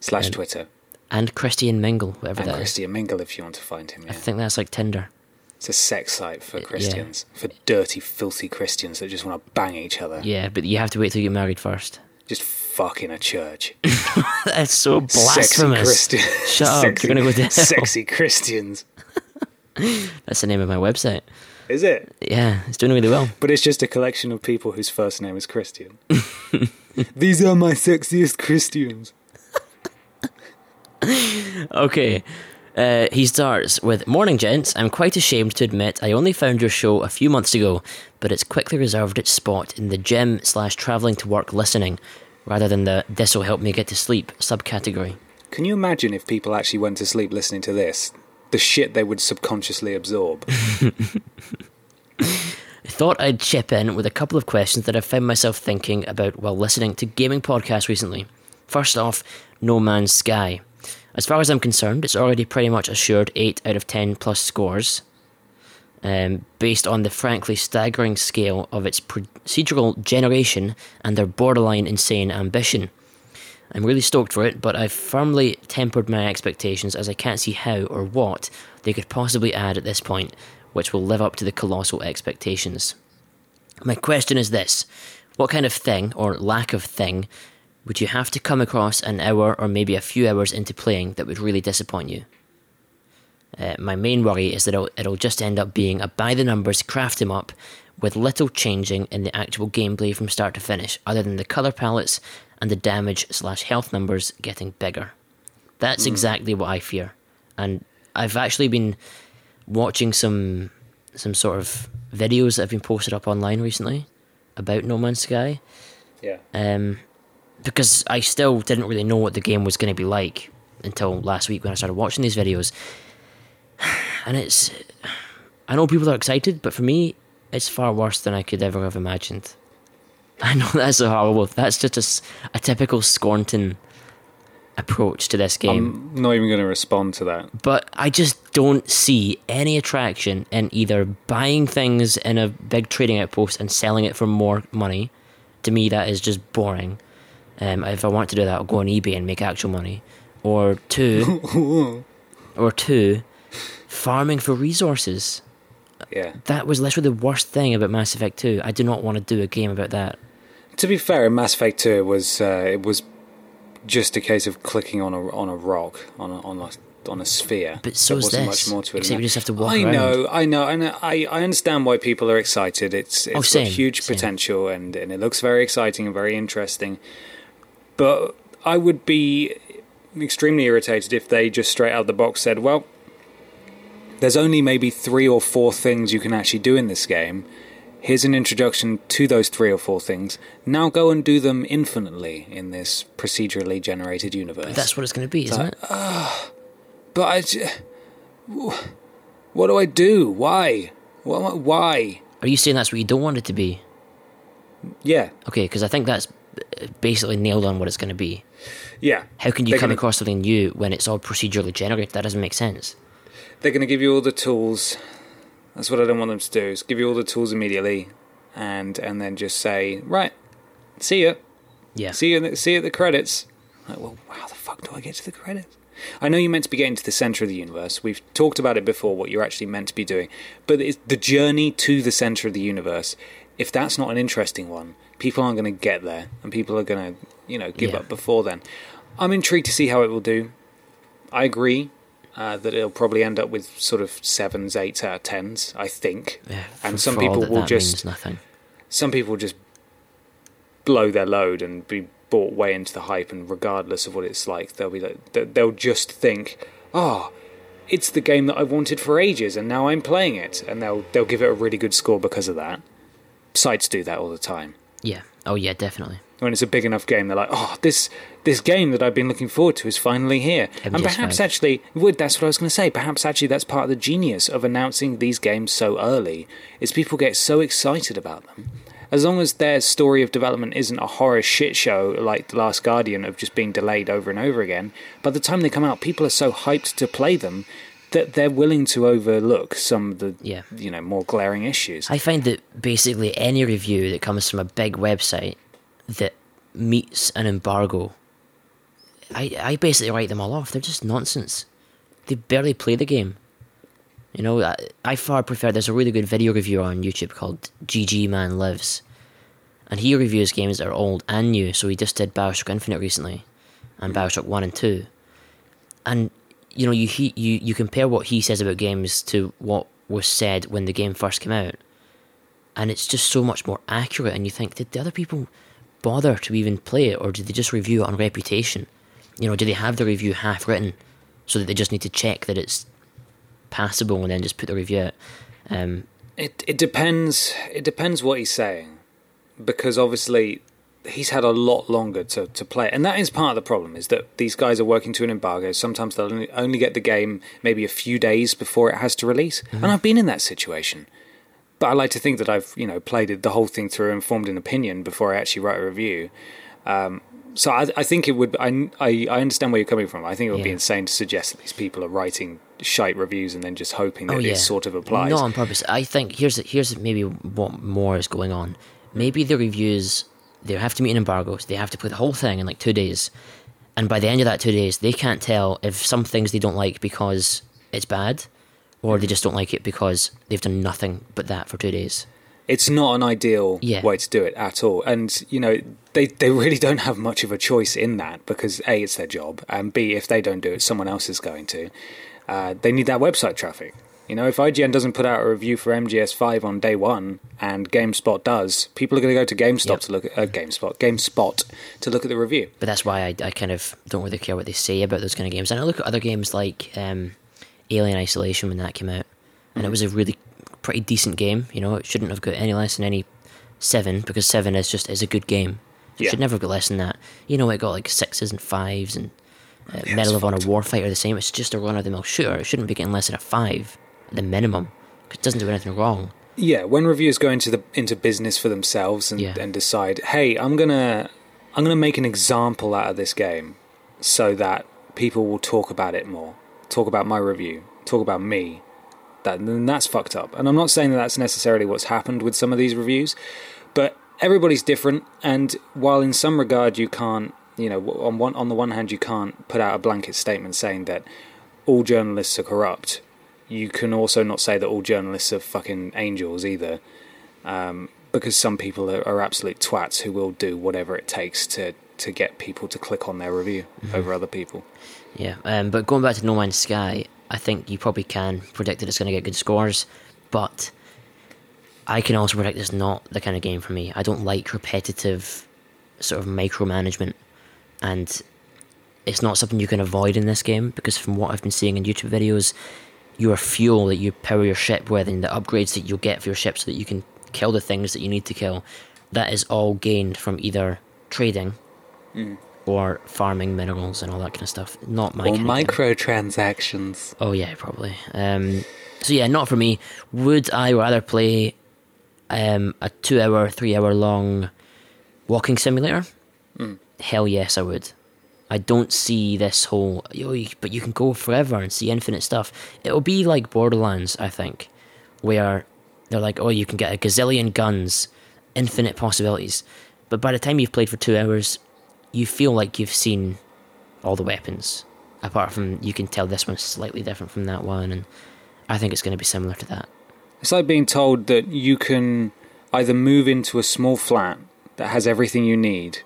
/Twitter, and Christian Mingle, whatever and that Christian is. Mingle, if you want to find him. Yeah. I think that's like Tinder. It's a sex site for Christians, for dirty, filthy Christians that just want to bang each other. Yeah, but you have to wait till you get married first. Just fuck in a church. That's so blasphemous. Shut up, sexy, you're going to go to hell. Sexy Christians. That's the name of my website. Is it? Yeah, it's doing really well. But it's just a collection of people whose first name is Christian. These are my sexiest Christians. Okay. He starts with, Morning gents, I'm quite ashamed to admit I only found your show a few months ago, but it's quickly reserved its spot in the gym/travelling to work listening, rather than the this'll help me get to sleep subcategory. Can you imagine if people actually went to sleep listening to this? The shit they would subconsciously absorb. I thought I'd chip in with a couple of questions that I've found myself thinking about while listening to gaming podcasts recently. First off, No Man's Sky. As far as I'm concerned, it's already pretty much assured 8 out of 10 plus scores, based on the frankly staggering scale of its procedural generation and their borderline insane ambition. I'm really stoked for it, but I've firmly tempered my expectations as I can't see how or what they could possibly add at this point, which will live up to the colossal expectations. My question is this, what kind of thing, or lack of thing, would you have to come across an hour or maybe a few hours into playing that would really disappoint you? My main worry is that it'll just end up being a by-the-numbers craft-em-up with little changing in the actual gameplay from start to finish, other than the colour palettes and the damage/health numbers getting bigger. That's exactly what I fear. And I've actually been watching some sort of videos that have been posted up online recently about No Man's Sky. Yeah. Because I still didn't really know what the game was going to be like until last week when I started watching these videos. And I know people are excited, but for me, it's far worse than I could ever have imagined. I know that's so horrible. That's just a typical Scornton approach to this game. I'm not even going to respond to that. But I just don't see any attraction in either buying things in a big trading outpost and selling it for more money. To me, that is just boring. If I want to do that, I'll go on eBay and make actual money. Or two, farming for resources. Yeah. That was literally the worst thing about Mass Effect 2. I do not want to do a game about that. To be fair, in Mass Effect 2, it was just a case of clicking on a rock, on a on a sphere. But so is this. Much more to it. So you just have to walk around. I know. I understand why people are excited. It's got huge potential, and it looks very exciting and very interesting. But I would be extremely irritated if they just straight out of the box said, well, there's only maybe 3 or 4 things you can actually do in this game. Here's an introduction to those 3 or 4 things. Now go and do them infinitely in this procedurally generated universe. But that's what it's going to be, isn't it? What do I do? Why? Why? Are you saying that's what you don't want it to be? Yeah. Okay, because I think that's basically nailed on what it's going to be. Yeah. How can you come across something new when it's all procedurally generated? That doesn't make sense. They're going to give you all the tools. That's what I don't want them to do, is give you all the tools immediately and then just say, right, see ya. Yeah. See you at the credits. Like, well, how the fuck do I get to the credits? I know you're meant to be getting to the centre of the universe. We've talked about it before, what you're actually meant to be doing. But it's the journey to the centre of the universe, if that's not an interesting one, people aren't going to get there, and people are going to, give up before then. I'm intrigued to see how it will do. I agree. That it'll probably end up with sort of 7s, 8s out of 10s, I think. Yeah, and some people will just some people just blow their load and be bought way into the hype, and regardless of what it's like, they'll just think, oh, it's the game that I wanted for ages, and now I'm playing it, and they'll give it a really good score because of that. Sites do that all the time. Yeah. Oh yeah, definitely. When it's a big enough game, they're like, oh, this game that I've been looking forward to is finally here. And perhaps that's what I was going to say, perhaps actually that's part of the genius of announcing these games so early, is people get so excited about them. As long as their story of development isn't a horror shit show like The Last Guardian of just being delayed over and over again, by the time they come out, people are so hyped to play them that they're willing to overlook some of the more glaring issues. I find that basically any review that comes from a big website that meets an embargo, I basically write them all off. They're just nonsense. They barely play the game. I far prefer, there's a really good video reviewer on YouTube called GG Man Lives, and he reviews games that are old and new. So he just did Bioshock Infinite recently, and Bioshock 1 and 2. And, you compare what he says about games to what was said when the game first came out, and it's just so much more accurate, and you think, did the other people bother to even play it, or did they just review it on reputation? Do they have the review half written so that they just need to check that it's passable and then just put the review out? It depends what he's saying, because obviously he's had a lot longer to play, and that is part of the problem, is that these guys are working to an embargo. Sometimes they'll only get the game maybe a few days before it has to release, and I've been in that situation. But I like to think that I've, played the whole thing through and formed an opinion before I actually write a review. So I think it would. I understand where you're coming from. I think it would be insane to suggest that these people are writing shite reviews and then just hoping that it sort of applies. Not on purpose. I think here's maybe what more is going on. Maybe the reviews, they have to meet an embargo, so they have to play the whole thing in like 2 days, and by the end of that 2 days, they can't tell if some things they don't like because it's bad, or they just don't like it because they've done nothing but that for 2 days. It's not an ideal way to do it at all. And, they really don't have much of a choice in that, because A, it's their job, and B, if they don't do it, someone else is going to. They need that website traffic. If IGN doesn't put out a review for MGS5 on day one and GameSpot does, people are going to go to GameSpot to look at the review. But that's why I kind of don't really care what they say about those kind of games. And I look at other games like Alien Isolation when that came out, and it was a really pretty decent game. It shouldn't have got any less than any 7, because 7 is a good game. It should never have got less than that. It got like 6s and 5s, and Medal of Honor Warfighter the same. It's just a run of the mill shooter. It shouldn't be getting less than a 5 at the minimum, because it doesn't do anything wrong. Yeah, when reviewers go into business for themselves and decide, hey, I'm gonna make an example out of this game so that people will talk about it more. Talk about my review, talk about me, then that's fucked up. And I'm not saying that that's necessarily what's happened with some of these reviews, but everybody's different, and while in some regard you can't, on the one hand you can't put out a blanket statement saying that all journalists are corrupt, you can also not say that all journalists are fucking angels either, because some people are absolute twats who will do whatever it takes to get people to click on their review over other people. Yeah, but going back to No Man's Sky, I think you probably can predict that it's going to get good scores, but I can also predict it's not the kind of game for me. I don't like repetitive sort of micromanagement, and it's not something you can avoid in this game, because from what I've been seeing in YouTube videos, your fuel that you power your ship with and the upgrades that you'll get for your ship so that you can kill the things that you need to kill, that is all gained from either trading or farming minerals and all that kind of stuff. Not my kind of thing. Microtransactions. Oh yeah, probably. So yeah, not for me. Would I rather play a 2 hour, 3 hour long walking simulator? Hell yes, I would. I don't see this whole, but you can go forever and see infinite stuff. It'll be like Borderlands, I think, where they're like, oh, you can get a gazillion guns, infinite possibilities. But by the time you've played for 2 hours, you feel like you've seen all the weapons, apart from you can tell this one's slightly different from that one, and I think it's going to be similar to that. It's like being told that you can either move into a small flat that has everything you need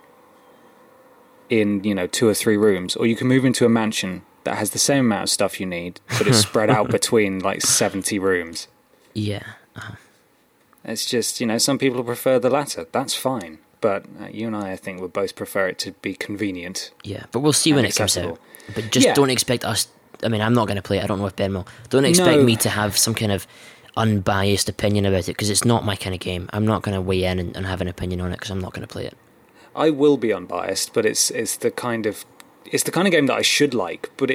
in, you know, 2 or 3 rooms, or you can move into a mansion that has the same amount of stuff you need, but it's spread out between like 70 rooms. Yeah. It's just, you know, some people prefer the latter. That's fine. But you and I think, would both prefer it to be convenient. Yeah, but we'll see when it comes out. But just don't expect us... I mean, I'm not going to play it. I don't know if Ben will. Don't expect me to have some kind of unbiased opinion about it, because it's not my kind of game. I'm not going to weigh in and have an opinion on it, because I'm not going to play it. I will be unbiased, but it's the kind of game that I should like, but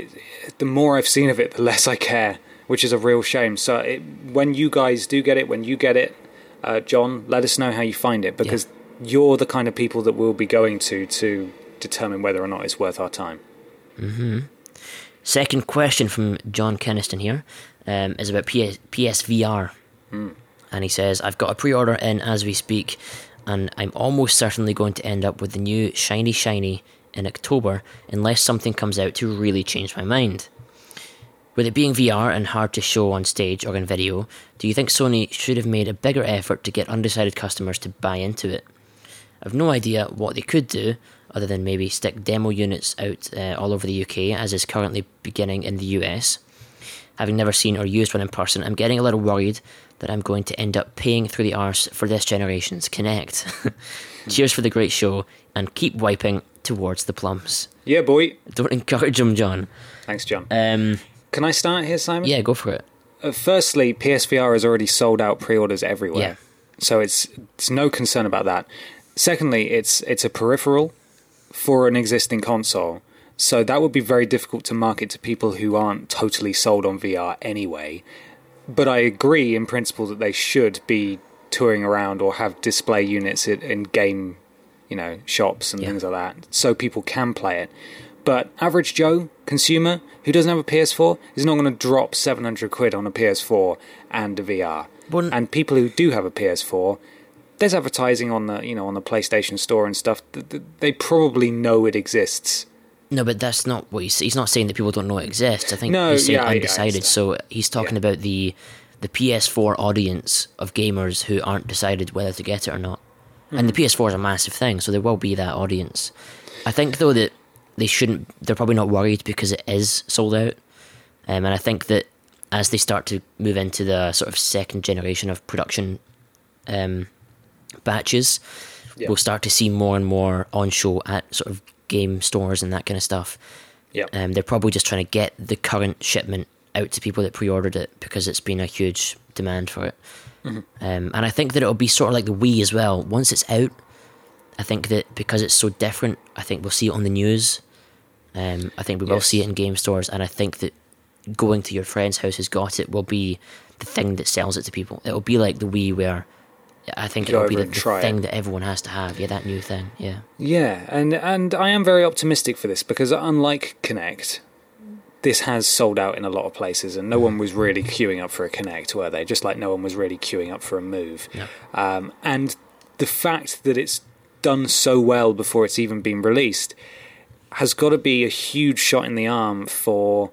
the more I've seen of it, the less I care, which is a real shame. So when you guys do get it, John, let us know how you find it, because you're the kind of people that we'll be going to determine whether or not it's worth our time. Second question from John Keniston here is about PSVR. And he says, I've got a pre-order in as we speak, and I'm almost certainly going to end up with the new Shiny in October, unless something comes out to really change my mind. With it being VR and hard to show on stage or in video, do you think Sony should have made a bigger effort to get undecided customers to buy into it? I've no idea what they could do, other than maybe stick demo units out all over the UK, as is currently beginning in the US. Having never seen or used one in person, I'm getting a little worried that I'm going to end up paying through the arse for this generation's Kinect. Cheers for the great show, and keep wiping towards the plums. Yeah, boy. Don't encourage him, John. Thanks, John. Can I start here, Simon? Yeah, go for it. Firstly, PSVR has already sold out pre-orders everywhere. Yeah. So it's no concern about that. Secondly, it's a peripheral for an existing console. So that would be very difficult to market to people who aren't totally sold on VR anyway. But I agree in principle that they should be touring around or have display units in game, shops and things like that, so people can play it. But average Joe consumer who doesn't have a PS4 is not going to drop 700 quid on a PS4 and a VR. And people who do have a PS4, there's advertising on the on the PlayStation Store and stuff. They probably know it exists. No, but that's not what he's not saying that people don't know it exists. I think he's saying undecided. So he's talking about the PS4 audience of gamers who aren't decided whether to get it or not. And the PS4 is a massive thing, so there will be that audience. I think though that they're probably not worried because it is sold out. And I think that as they start to move into the sort of second generation of production batches, we'll start to see more and more on show at sort of game stores and that kind of stuff. Yeah. They're probably just trying to get the current shipment out to people that pre-ordered it because it's been a huge demand for it. And I think that it'll be sort of like the Wii as well. Once it's out, I think that because it's so different, I think we'll see it on the news. I think we will see it in game stores, and I think that going to your friend's house who's got it will be the thing that sells it to people. It'll be like the Wii, where I think it'll be the thing that everyone has to have. Yeah, that new thing. Yeah. Yeah, and I am very optimistic for this because unlike Kinect, this has sold out in a lot of places, and no one was really queuing up for a Kinect, were they? Just like no one was really queuing up for a Move. No. And the fact that it's done so well before it's even been released has got to be a huge shot in the arm or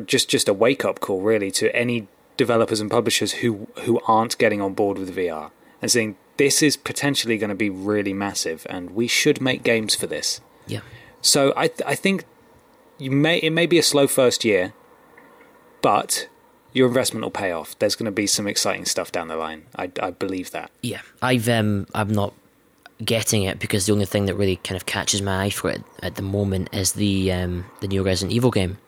just a wake-up call, really, to any developers and publishers who aren't getting on board with VR and saying, this is potentially going to be really massive, and we should make games for this. Yeah. So I think it may be a slow first year, but your investment will pay off. There's going to be some exciting stuff down the line. I believe that. Yeah, I'm not getting it because the only thing that really kind of catches my eye for it at the moment is the new Resident Evil game,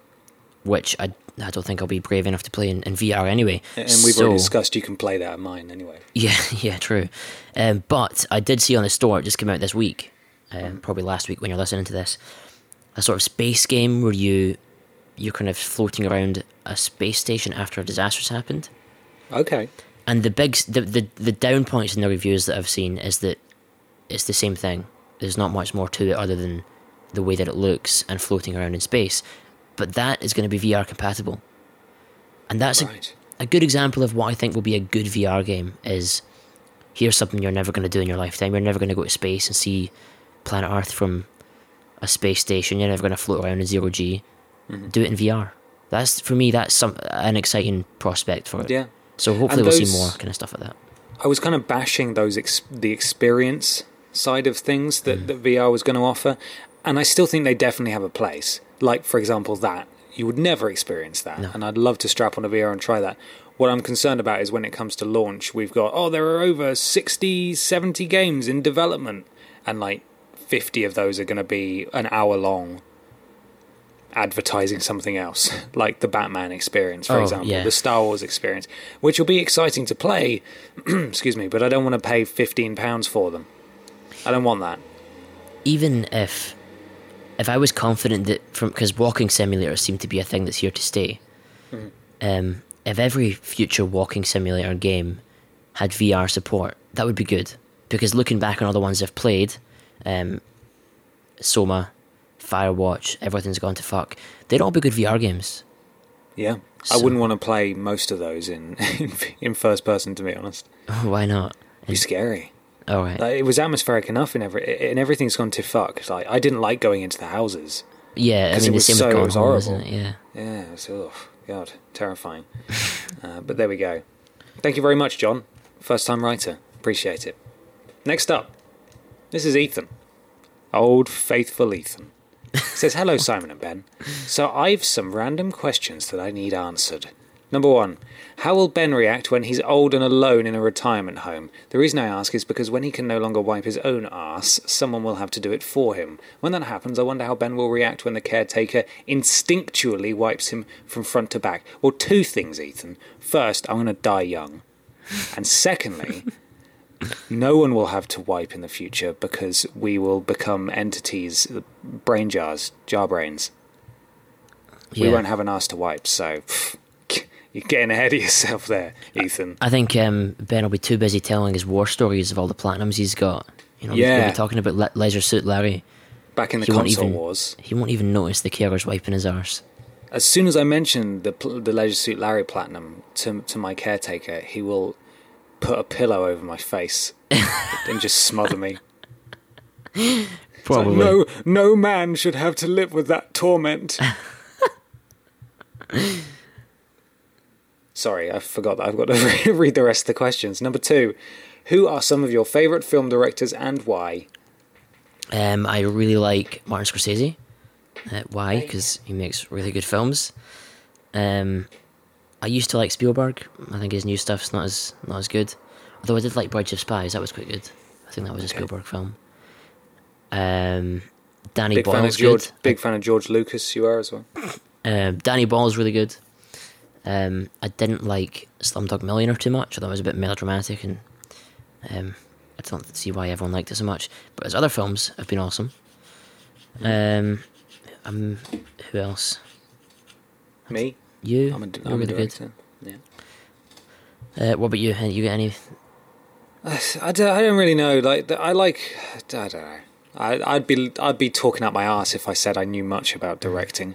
which I don't think I'll be brave enough to play in VR anyway. And we've already discussed you can play that in mine anyway. Yeah, true. But I did see on the store, it just came out this week, probably last week when you're listening to this, a sort of space game where you're kind of floating around a space station after a disaster's happened. Okay. And the down points in the reviews that I've seen is that it's the same thing. There's not much more to it other than the way that it looks and floating around in space. But that is going to be VR compatible. And that's right. a good example of what I think will be a good VR game is, here's something you're never going to do in your lifetime. You're never going to go to space and see planet Earth from a space station. You're never going to float around in zero G. Mm-hmm. Do it in VR. That's, for me, that's an exciting prospect for it. Yeah. So hopefully we'll see more kind of stuff like that. I was kind of bashing the experience side of things that VR was going to offer, and I still think they definitely have a place. Like, for example, that. You would never experience that. No. And I'd love to strap on a VR and try that. What I'm concerned about is when it comes to launch, we've got, there are over 60, 70 games in development, and like 50 of those are going to be an hour long advertising something else, like the Batman experience, for example, yeah. The Star Wars experience, which will be exciting to play, excuse me, but I don't want to pay £15 for them. I don't want that. Even if I was confident that, because walking simulators seem to be a thing that's here to stay, mm-hmm. If every future walking simulator game had VR support, that would be good, because looking back on all the ones I've played, Soma, Firewatch, everything's gone to fuck. They'd all be good VR games. Yeah, so I wouldn't want to play most of those in first person, to be honest. Oh, why not? It'd be scary. All right. Like, it was atmospheric enough, and everything's gone to fuck. Like, I didn't like going into the houses. Yeah, I mean, it was the same with Gone Home, wasn't it? Yeah, it was, God, terrifying. But there we go. Thank you very much, John, first time writer. Appreciate it. Next up, this is Ethan, old faithful Ethan. Says, hello, Simon and Ben. So I've some random questions that I need answered. Number one, how will Ben react when he's old and alone in a retirement home? The reason I ask is because when he can no longer wipe his own arse, someone will have to do it for him. When that happens, I wonder how Ben will react when the caretaker instinctually wipes him from front to back. Well, two things, Ethan. First, I'm going to die young. And secondly, no one will have to wipe in the future because we will become entities, brain jars, jar brains. Yeah. We won't have an ass to wipe, so you're getting ahead of yourself there, Ethan. I think Ben will be too busy telling his war stories of all the platinums he's got. You know, we'll be talking about Leisure Suit Larry. Back in the console wars. He won't even notice the carers wiping his arse. As soon as I mention the Leisure Suit Larry platinum to my caretaker, he will put a pillow over my face and just smother me. Probably. Like, no man should have to live with that torment. Sorry, I forgot that I've got to read the rest of the questions. Number two, who are some of your favourite film directors and why? I really like Martin Scorsese. Why? Because he makes really good films. I used to like Spielberg. I think his new stuff's not as good. Although I did like Bridge of Spies. That was quite good. I think that was a Spielberg film. Danny Boyle's good. Big fan of George Lucas, you are as well. Danny Boyle's really good. I didn't like Slumdog Millionaire too much. I thought it was a bit melodramatic, and I don't see why everyone liked it so much. But his other films have been awesome. Who else? Me? You? I'm really good. Yeah. What about you? You get any? I don't really know. I don't know. I'd be talking out my ass if I said I knew much about directing.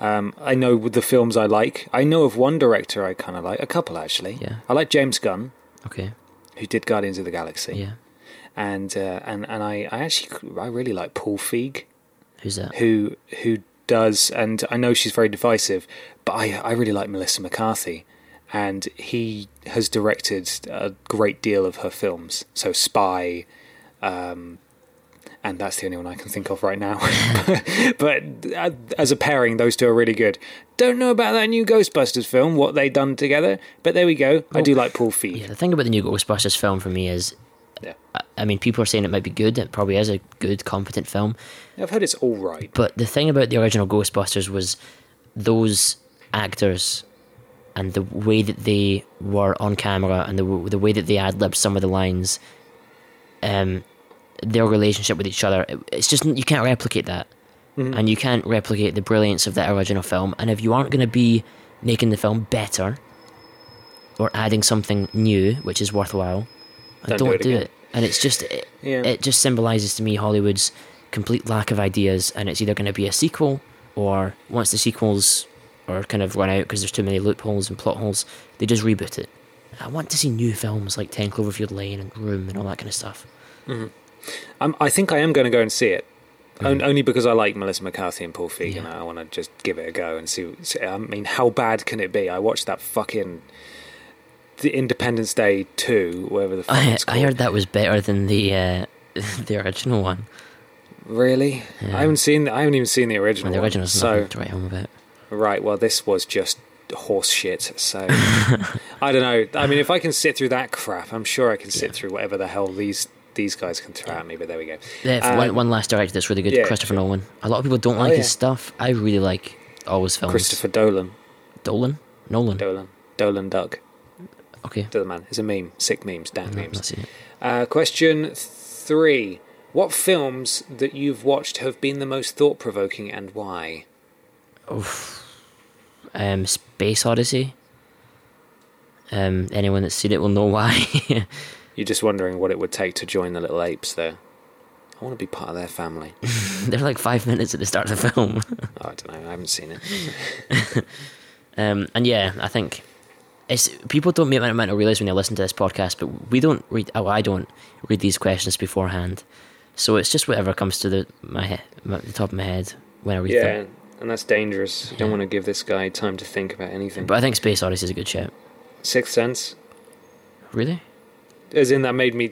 I know the films I like. I know of one director I kind of like. A couple, actually. Yeah. I like James Gunn. Okay. Who did Guardians of the Galaxy? Yeah. And I really like Paul Feig. Who's that? Who does, and I know she's very divisive, but I really like Melissa McCarthy, and he has directed a great deal of her films. So Spy, and that's the only one I can think of right now. but as a pairing, those two are really good. Don't know about that new Ghostbusters film, what they done together, but there we go. I do like Paul Feig. Yeah, the thing about the new Ghostbusters film for me is, I mean, people are saying it might be good. It probably is a good, competent film. I've heard it's all right. But the thing about the original Ghostbusters was those actors and the way that they were on camera and the way that they ad-libbed some of the lines, their relationship with each other, it's just, you can't replicate that. Mm-hmm. And you can't replicate the brilliance of that original film. And if you aren't going to be making the film better or adding something new, which is worthwhile, don't do it. And it's just, it just symbolises to me Hollywood's complete lack of ideas, and it's either going to be a sequel, or once the sequels are kind of run out because there's too many loopholes and plot holes, they just reboot it. I want to see new films like 10 Cloverfield Lane and Room and all that kind of stuff. Mm-hmm. I think I am going to go and see it. Only because I like Melissa McCarthy and Paul Feig, and I want to just give it a go and see. I mean, how bad can it be? I watched that fucking the Independence Day 2, whatever the fuck it's called. I heard that was better than the original one. Really? Yeah. I haven't even seen the original. Well, the original's nothing to write home about. Right. Well, this was just horse shit. So I don't know. I mean, if I can sit through that crap, I'm sure I can sit through whatever the hell these guys can throw at me, but there we go. One last director that's really good, Christopher Nolan. A lot of people don't like his stuff. I really like all his films. Christopher Dolan. Dolan? Nolan. Dolan Duck. Okay. To the man. It's a meme. Sick memes. Damn memes. Question 3. What films that you've watched have been the most thought-provoking and why? Space Odyssey. Anyone that's seen it will know why. You're just wondering what it would take to join the little apes there. I want to be part of their family. They're like 5 minutes at the start of the film. Oh, I don't know. I haven't seen it. I think people don't might not realise when they listen to this podcast, but we don't read. Oh, I don't read these questions beforehand, so it's just whatever comes to the top of my head when I read them. Yeah, and that's dangerous. You don't want to give this guy time to think about anything. But I think Space Odyssey is a good shout. Sixth Sense. Really? As in, that made me...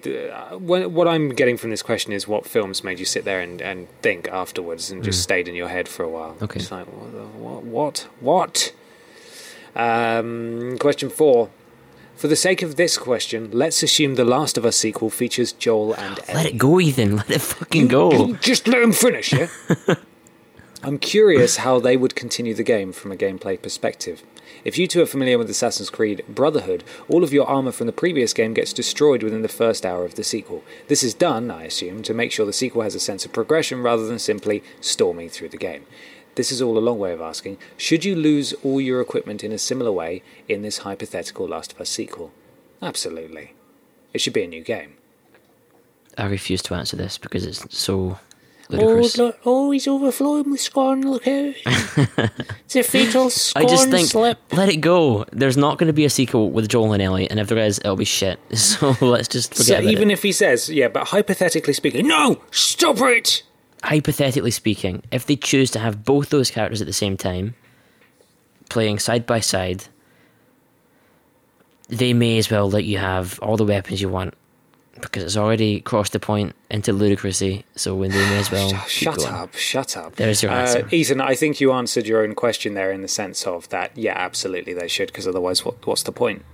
what I'm getting from this question is what films made you sit there and think afterwards and just stayed in your head for a while. Okay. It's like, what? Question 4. For the sake of this question, let's assume the Last of Us sequel features Joel and Ellie. Let it go, Ethan. Let it fucking go. Just let him finish, yeah? I'm curious how they would continue the game from a gameplay perspective. If you two are familiar with Assassin's Creed Brotherhood, all of your armor from the previous game gets destroyed within the first hour of the sequel. This is done, I assume, to make sure the sequel has a sense of progression rather than simply storming through the game. This is all a long way of asking, should you lose all your equipment in a similar way in this hypothetical Last of Us sequel? Absolutely. It should be a new game. I refuse to answer this because it's so... Oh, he's overflowing with scorn, look out. It's a fatal scorn slip. I just think, let it go. There's not going to be a sequel with Joel and Ellie, and if there is, it'll be shit. So let's just forget about it. Even if he says, but hypothetically speaking, no, stop it! Hypothetically speaking, if they choose to have both those characters at the same time, playing side by side, they may as well let you have all the weapons you want, because it's already crossed the point into ludicrousy, so when they may as well shut up. There's your answer, Ethan. I think you answered your own question there in the sense of that absolutely they should, because otherwise what's the point?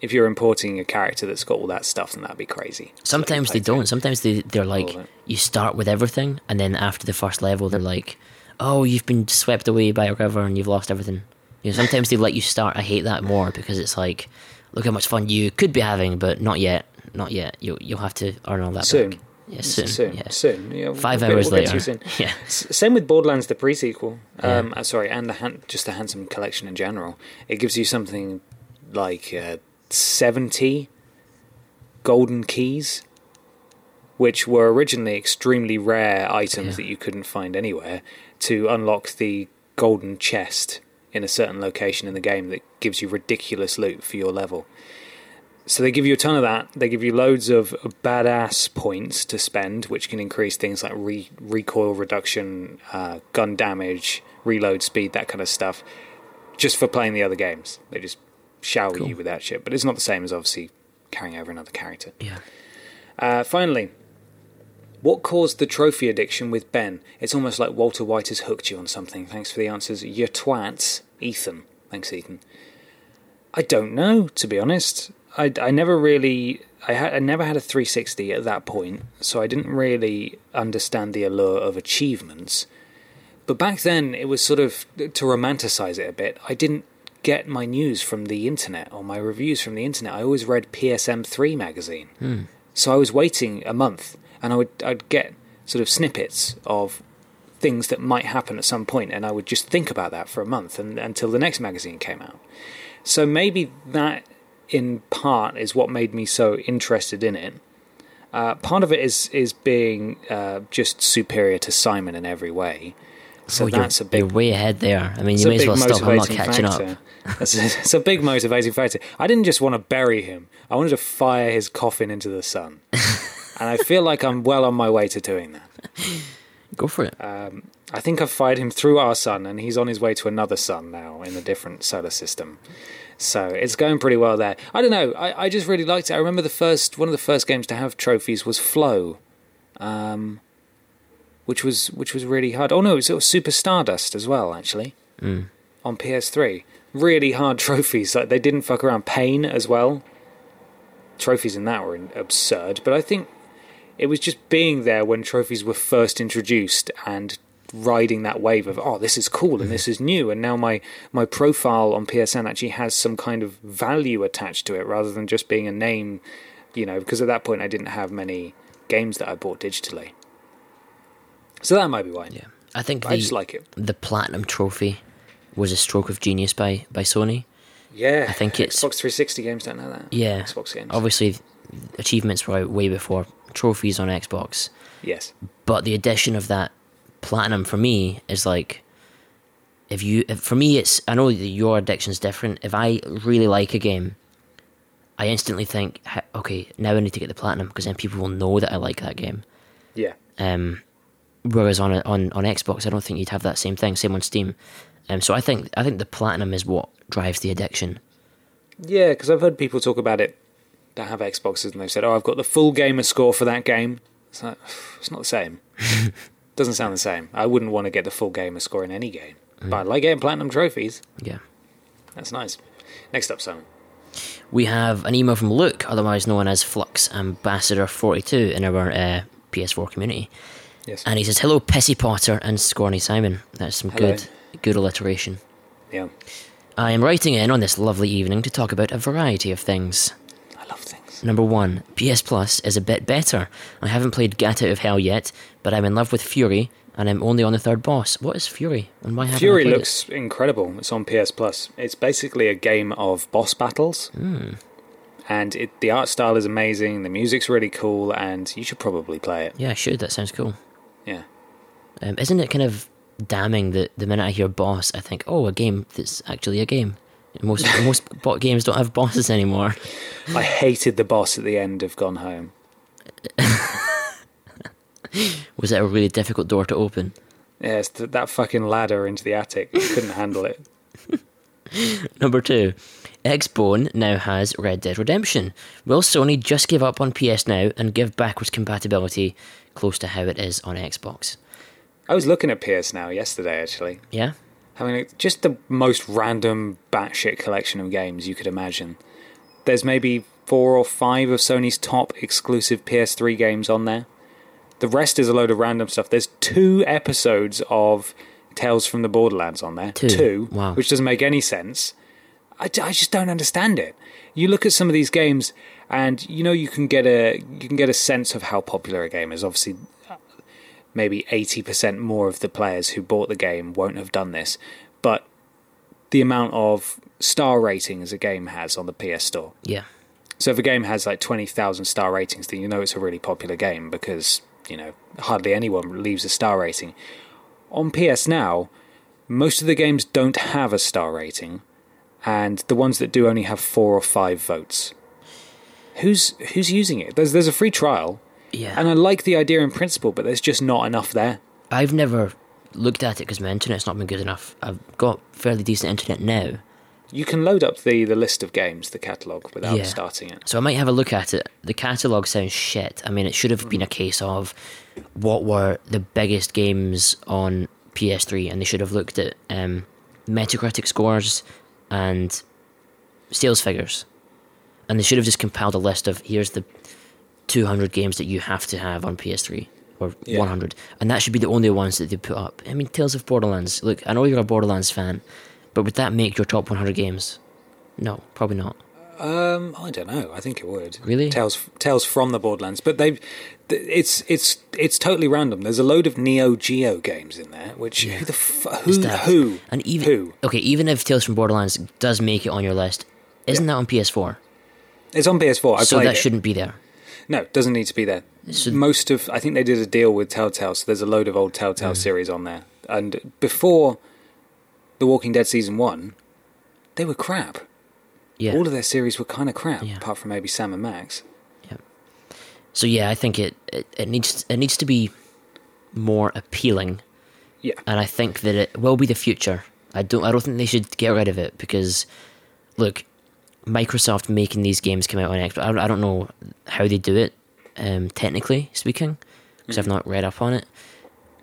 If you're importing a character that's got all that stuff, then that'd be crazy. Sometimes they don't. Sometimes they're like, you start with everything and then after the first level they're like, oh, you've been swept away by a river and you've lost everything, you know. Sometimes they let you start. I hate that more, because it's like, look how much fun you could be having, but not yet. You'll have to earn all that soon. Back. Yeah, soon. Yeah, 5 hours later. Soon. Yeah. Same with Borderlands, the pre-sequel. And the Handsome Collection in general. It gives you something like 70 golden keys, which were originally extremely rare items that you couldn't find anywhere, to unlock the golden chest in a certain location in the game that gives you ridiculous loot for your level. So they give you a ton of that. They give you loads of badass points to spend, which can increase things like recoil reduction, gun damage, reload speed, that kind of stuff, just for playing the other games. They just shower you with that shit. But it's not the same as obviously carrying over another character. Yeah. Finally, What caused the trophy addiction with Ben? It's almost like Walter White has hooked you on something. Thanks for the answers. You twats. Ethan. Thanks, Ethan. I don't know, to be honest. I never really... I never had a 360 at that point, so I didn't really understand the allure of achievements. But back then, it was sort of... To romanticize it a bit, I didn't get my news from the internet or my reviews from the internet. I always read PSM3 magazine. So I was waiting a month, and I'd get sort of snippets of things that might happen at some point, and I would just think about that for a month and until the next magazine came out. So maybe that, in part, is what made me so interested in it. Part of it is being just superior to Simon in every way. So that's a big... You're way ahead there. I mean, you may as well stop. I'm not catching up. It's a big motivating factor. I didn't just want to bury him. I wanted to fire his coffin into the sun. And I feel like I'm well on my way to doing that. Go for it. I think I've fired him through our sun, and he's on his way to another sun now in a different solar system. So it's going pretty well there. I don't know. I just really liked it. I remember one of the first games to have trophies was Flow, which was really hard. Oh no, it was Super Stardust as well, actually, on PS3. Really hard trophies. Like, they didn't fuck around. Pain as well. Trophies in that were absurd, but I think it was just being there when trophies were first introduced and riding that wave of, oh, this is cool and this is new, and now my profile on PSN actually has some kind of value attached to it rather than just being a name, you know, because at that point I didn't have many games that I bought digitally. So that might be why. Yeah, I think I just like it. The Platinum Trophy was a stroke of genius by Sony. Yeah, I think it's Xbox 360 games don't know that. Yeah, Xbox games. Obviously, achievements were way before trophies on Xbox. Yes, but the addition of that platinum for me is like, for me it's I know your addiction's different. If I really like a game, I instantly think, okay, now I need to get the platinum because then people will know that I like that game. Yeah. Whereas on Xbox, I don't think you'd have that same thing. Same on Steam. So I think the platinum is what drives the addiction. Yeah, because I've heard people talk about it that have Xboxes, and they've said, "Oh, I've got the full gamer score for that game." It's like, it's not the same. Doesn't sound the same. I wouldn't want to get the full gamer score in any game, but I like getting platinum trophies. Yeah, that's nice. Next up, Simon. We have an email from Luke, otherwise known as Flux Ambassador 42, in our PS4 community. Yes, and he says, "Hello, Pissy Potter and Scorny Simon." That's some good alliteration. Yeah. I am writing in on this lovely evening to talk about a variety of things. I love things. Number one, PS Plus is a bit better. I haven't played Get Out of Hell yet, but I'm in love with Fury, and I'm only on the third boss. What is Fury, and why haven't I played it? Fury looks incredible. It's on PS Plus. It's basically a game of boss battles, and the art style is amazing, the music's really cool, and you should probably play it. Yeah, I should. That sounds cool. Yeah. Isn't it kind of damning that the minute I hear boss, I think, oh, a game that's actually a game. Most bot games don't have bosses anymore. I hated the boss at the end of Gone Home. Was it a really difficult door to open? Yeah, it's that fucking ladder into the attic. I couldn't handle it. Number two, Xbone now has Red Dead Redemption. Will Sony just give up on PS Now and give backwards compatibility close to how it is on Xbox? I was looking at PS Now yesterday, actually. Yeah? Having just the most random batshit collection of games you could imagine. There's maybe 4 or 5 of Sony's top exclusive PS3 games on there. The rest is a load of random stuff. There's 2 episodes of Tales from the Borderlands on there. 2? Wow. Which doesn't make any sense. I just don't understand it. You look at some of these games, and you know you can get a sense of how popular a game is. Obviously, maybe 80% more of the players who bought the game won't have done this, but the amount of star ratings a game has on the PS Store. Yeah. So if a game has like 20,000 star ratings, then you know it's a really popular game because, you know, hardly anyone leaves a star rating. On PS Now, most of the games don't have a star rating, and the ones that do only have 4 or 5 votes. Who's using it? There's a free trial. Yeah. And I like the idea in principle, but there's just not enough there. I've never looked at it because my internet's not been good enough. I've got fairly decent internet now, You can load up the list of games, the catalogue, without starting it. So I might have a look at it. The catalogue sounds shit. I mean, it should have been a case of what were the biggest games on PS3, and they should have looked at Metacritic scores and sales figures. And they should have just compiled a list of, here's the 200 games that you have to have on PS3, or 100. And that should be the only ones that they put up. I mean, Tales of Borderlands. Look, I know you're a Borderlands fan, but would that make your top 100 games? No, probably not. I don't know. I think it would. Really? Tales from the Borderlands, but it's totally random. There's a load of Neo Geo games in there, which even if Tales from Borderlands does make it on your list, isn't that on PS4? It's on PS4. So that shouldn't be there. No, it doesn't need to be there. I think they did a deal with Telltale, so there's a load of old Telltale series on there. And before The Walking Dead Season 1, they were crap. Yeah. All of their series were kind of crap, apart from maybe Sam and Max. Yeah. So I think it needs to be more appealing. Yeah. And I think that it will be the future. I don't think they should get rid of it, because look, Microsoft making these games come out on Xbox. I don't know how they do it, technically speaking, because I've not read up on it.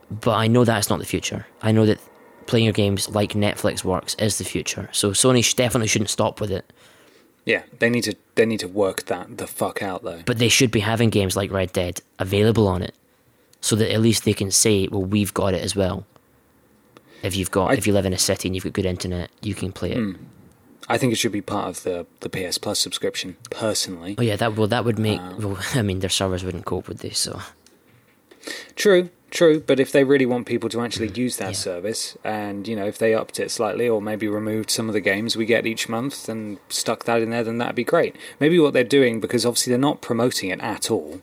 But I know that's not the future. I know that playing your games like Netflix works is the future. So Sony definitely shouldn't stop with it. Yeah, they need to work that the fuck out, though. But they should be having games like Red Dead available on it, so that at least they can say, well, we've got it as well. If you live in a city and you've got good internet, you can play it. I think it should be part of the PS Plus subscription, personally. Oh yeah, that would make... I mean, their servers wouldn't cope with this, so... True, but if they really want people to actually use that service, and, you know, if they upped it slightly or maybe removed some of the games we get each month and stuck that in there, then that'd be great. Maybe what they're doing, because obviously they're not promoting it at all,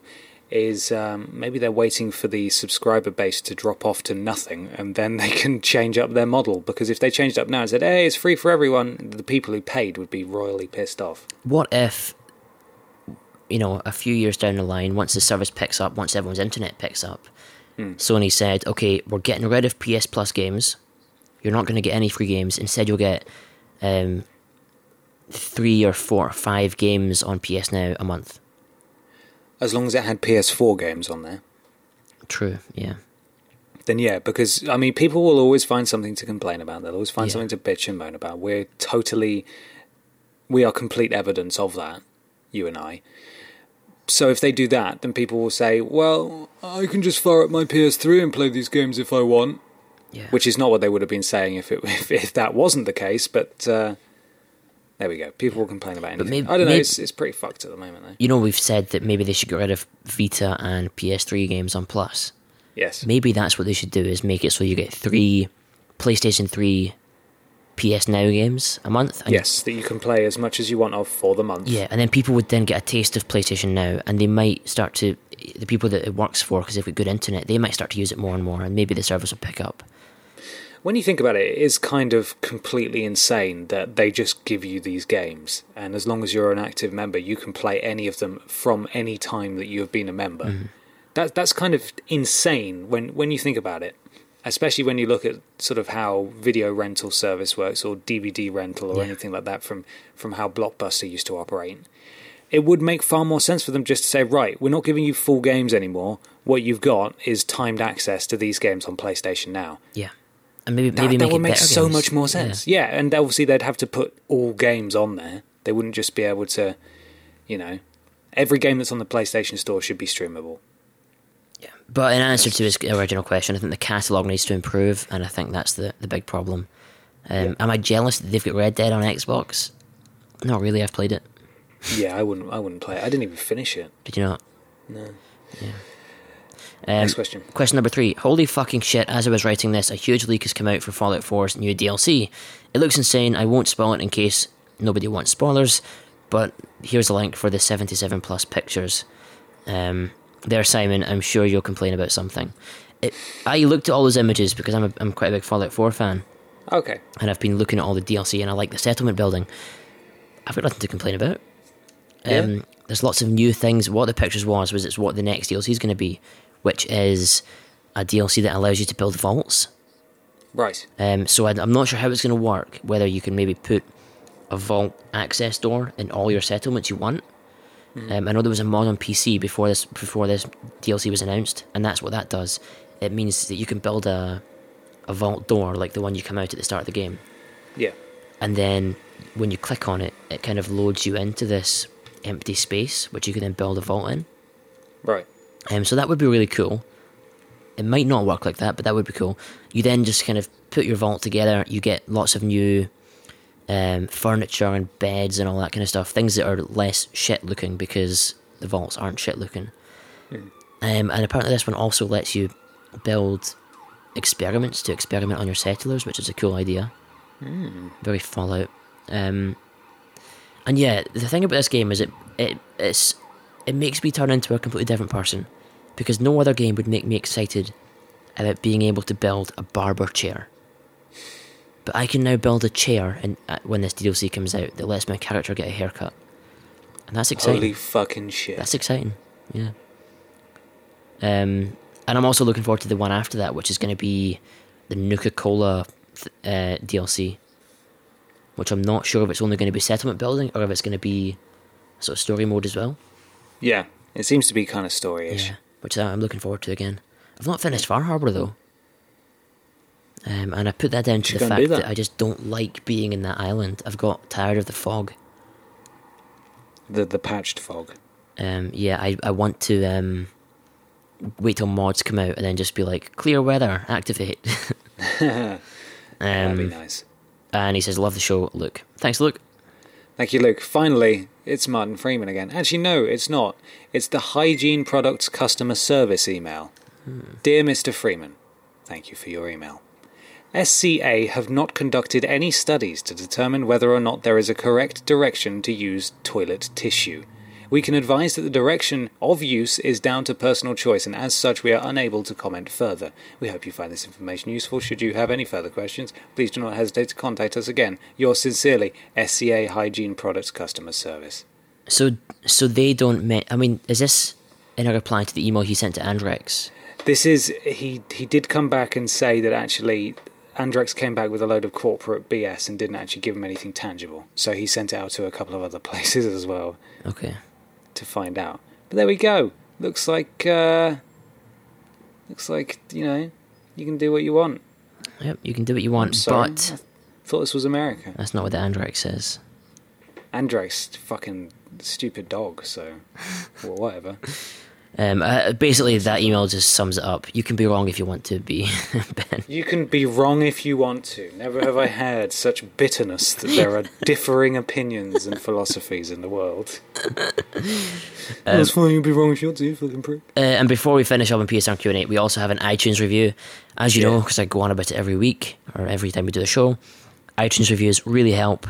is maybe they're waiting for the subscriber base to drop off to nothing, and then they can change up their model. Because if they changed up now and said, hey, it's free for everyone, the people who paid would be royally pissed off. What if, you know, a few years down the line, once the service picks up, once everyone's internet picks up, Sony said, okay, we're getting rid of PS Plus games, you're not going to get any free games, instead you'll get 3 or 4 or 5 games on PS Now a month. As long as it had PS4 games on there. True, yeah. Then yeah, because, I mean, people will always find something to complain about, they'll always find something to bitch and moan about. We are complete evidence of that, you and I. So if they do that, then people will say, well, I can just fire up my PS3 and play these games if I want. Yeah. Which is not what they would have been saying if that wasn't the case, but there we go. People will complain about anything. Maybe, I don't know, it's pretty fucked at the moment, though. You know, we've said that maybe they should get rid of Vita and PS3 games on Plus. Yes. Maybe that's what they should do, is make it so you get 3 PlayStation 3 PS Now games a month. Yes, that you can play as much as you want of for the month. Yeah, and then people would then get a taste of PlayStation Now, and they might start to, the people that it works for, because they've got good internet, they might start to use it more and more, and maybe the service will pick up. When you think about it, it is kind of completely insane that they just give you these games, and as long as you're an active member, you can play any of them from any time that you have been a member. That's kind of insane when you think about it. Especially when you look at sort of how video rental service works, or DVD rental, or anything like that, from how Blockbuster used to operate. It would make far more sense for them just to say, right, we're not giving you full games anymore. What you've got is timed access to these games on PlayStation Now. Yeah. And maybe that would make so much more sense. Yeah. And obviously they'd have to put all games on there. They wouldn't just be able to, you know, every game that's on the PlayStation Store should be streamable. But in answer to his original question, I think the catalogue needs to improve, and I think that's the big problem. Am I jealous that they've got Red Dead on Xbox? Not really, I've played it. Yeah, I wouldn't play it. I didn't even finish it. Did you not? No. Yeah. Next question. Question number 3. Holy fucking shit, as I was writing this, a huge leak has come out for Fallout 4's new DLC. It looks insane, I won't spoil it in case nobody wants spoilers, but here's a link for the 77 plus pictures. There, Simon, I'm sure you'll complain about something. I looked at all those images because I'm quite a big Fallout 4 fan. Okay. And I've been looking at all the DLC, and I like the settlement building. I've got nothing to complain about. There's lots of new things. What the pictures was it's what the next DLC is going to be, which is a DLC that allows you to build vaults. Right. So I'm not sure how it's going to work, whether you can maybe put a vault access door in all your settlements you want. I know there was a mod on PC before this DLC was announced, and that's what that does. It means that you can build a vault door like the one you come out at the start of the game. Yeah. And then when you click on it, it kind of loads you into this empty space, which you can then build a vault in. Right. So that would be really cool. It might not work like that, but that would be cool. You then just kind of put your vault together. You get lots of new furniture and beds and all that kind of stuff. Things that are less shit-looking because the vaults aren't shit-looking. And apparently this one also lets you build experiments to experiment on your settlers, which is a cool idea. Very Fallout. And yeah, the thing about this game is it makes me turn into a completely different person, because no other game would make me excited about being able to build a barber chair. But I can now build a chair when this DLC comes out that lets my character get a haircut. And that's exciting. Holy fucking shit. That's exciting, yeah. And I'm also looking forward to the one after that, which is going to be the Nuka-Cola DLC, which I'm not sure if it's only going to be settlement building or if it's going to be sort of story mode as well. Yeah, it seems to be kind of story-ish. Yeah, which I'm looking forward to again. I've not finished Far Harbor, though. And I put that down to the fact that I just don't like being in that island. I've got tired of the fog. The patched fog. Yeah, I want to wait till mods come out and then just be like, clear weather, activate. That'd be nice. And he says, love the show, Luke. Thanks, Luke. Thank you, Luke. Finally, it's Martin Freeman again. Actually, no, it's not. It's the Hygiene Products Customer Service email. Dear Mr. Freeman, thank you for your email. SCA have not conducted any studies to determine whether or not there is a correct direction to use toilet tissue. We can advise that the direction of use is down to personal choice, and as such we are unable to comment further. We hope you find this information useful. Should you have any further questions, please do not hesitate to contact us again. Yours sincerely, SCA Hygiene Products Customer Service. So they don't... is this in reply to the email he sent to Andrex? This is... He did come back and say that actually... Andrex came back with a load of corporate BS and didn't actually give him anything tangible. So he sent it out to a couple of other places as well. Okay. To find out. But there we go. Looks like, you can do what you want. Yep, you can do what you want, so, but... I thought this was America. That's not what the Andrex says. Andrex, fucking stupid dog, so... well, whatever. Basically, that email just sums it up. You can be wrong if you want to be, Ben. You can be wrong if you want to. Never have I heard such bitterness that there are differing opinions and philosophies in the world. That's fine, you can be wrong if you want to, fucking prick. And before we finish up on PSN Q&A, we also have an iTunes review. As you know, because I go on about it every week, or every time we do the show, iTunes reviews really help.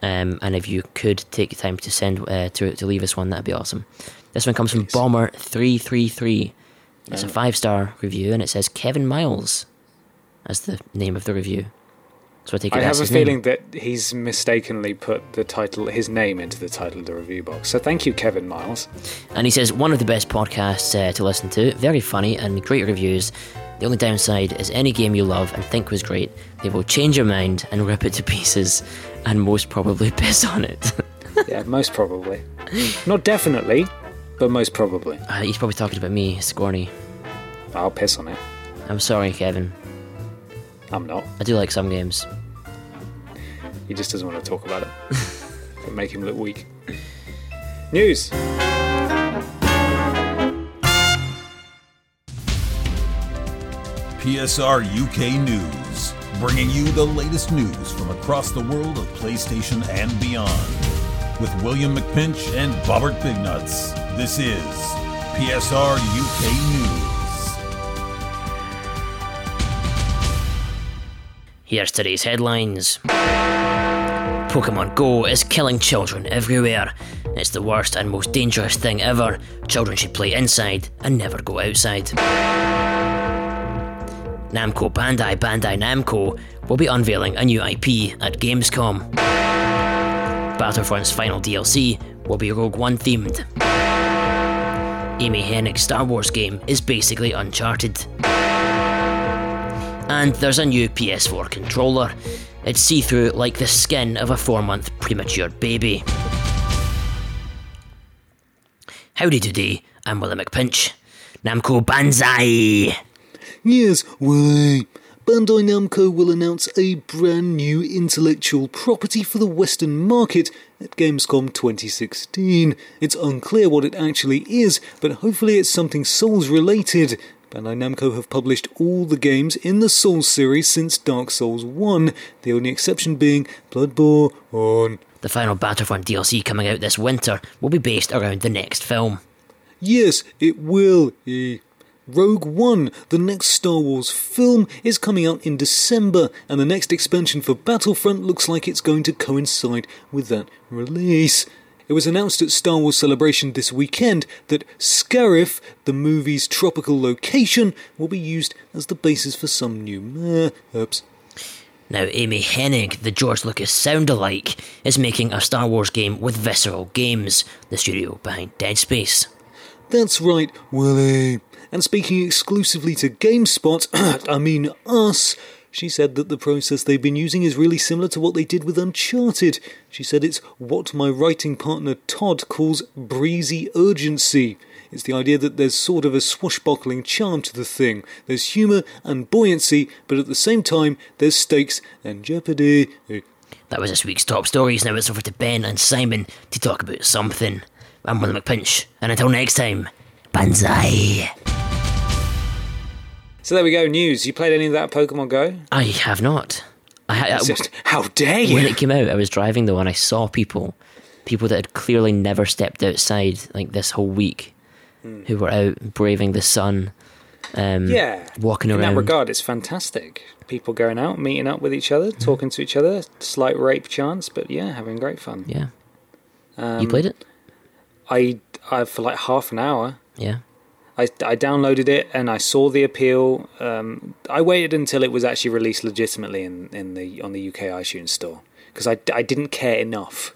And if you could take the time to to leave us one, that'd be awesome. This one comes from Bomber333. It's a 5-star review, and it says Kevin Miles as the name of the review. So I take it have a feeling that he's mistakenly put his name into the title of the review box. So thank you, Kevin Miles. And he says, one of the best podcasts to listen to. Very funny and great reviews. The only downside is any game you love and think was great, they will change your mind and rip it to pieces, and most probably piss on it. Yeah, most probably. Not definitely, but most probably. He's probably talking about me, Scorny. I'll piss on it. I'm sorry, Kevin. I'm not. I do like some games. He just doesn't want to talk about it. It'll make him look weak. News! PSR UK News, bringing you the latest news from across the world of PlayStation and beyond. With William McPinch and Bobbert Bignuts, this is PSR UK News. Here's today's headlines. Pokemon Go is killing children everywhere. It's the worst and most dangerous thing ever. Children should play inside and never go outside. Bandai Namco will be unveiling a new IP at Gamescom. Battlefront's final DLC will be Rogue One themed. Amy Hennig's Star Wars game is basically Uncharted. and there's a new PS4 controller. It's see-through like the skin of a 4-month premature baby. Howdy doody, I'm William McPinch. Namco Banzai! Yes, why? Bandai Namco will announce a brand new intellectual property for the Western market at Gamescom 2016. It's unclear what it actually is, but hopefully it's something Souls-related. Bandai Namco have published all the games in the Souls series since Dark Souls 1, the only exception being Bloodborne. The final Battlefront DLC coming out this winter will be based around the next film. Yes, it will. Rogue One, the next Star Wars film, is coming out in December, and the next expansion for Battlefront looks like it's going to coincide with that release. It was announced at Star Wars Celebration this weekend that Scarif, the movie's tropical location, will be used as the basis for some new maps. Now, Amy Hennig, the George Lucas sound-alike, is making a Star Wars game with Visceral Games, the studio behind Dead Space. That's right, Willie. And speaking exclusively to GameSpot, us, she said that the process they've been using is really similar to what they did with Uncharted. She said it's what my writing partner Todd calls breezy urgency. It's the idea that there's sort of a swashbuckling charm to the thing. There's humour and buoyancy, but at the same time, there's stakes and jeopardy. That was this week's top stories. Now it's over to Ben and Simon to talk about something. I'm William McPinch, and until next time, Banzai! So there we go, news. You played any of that Pokemon Go? I have not. How dare you? When it came out, I was driving though and I saw people that had clearly never stepped outside like this whole week, who were out braving the sun, walking around. In that regard, it's fantastic. People going out, meeting up with each other, talking to each other, slight rape chance, but yeah, having great fun. Yeah. You played it? I for like half an hour. Yeah. I downloaded it and I saw the appeal. I waited until it was actually released legitimately on the UK iTunes store because I didn't care enough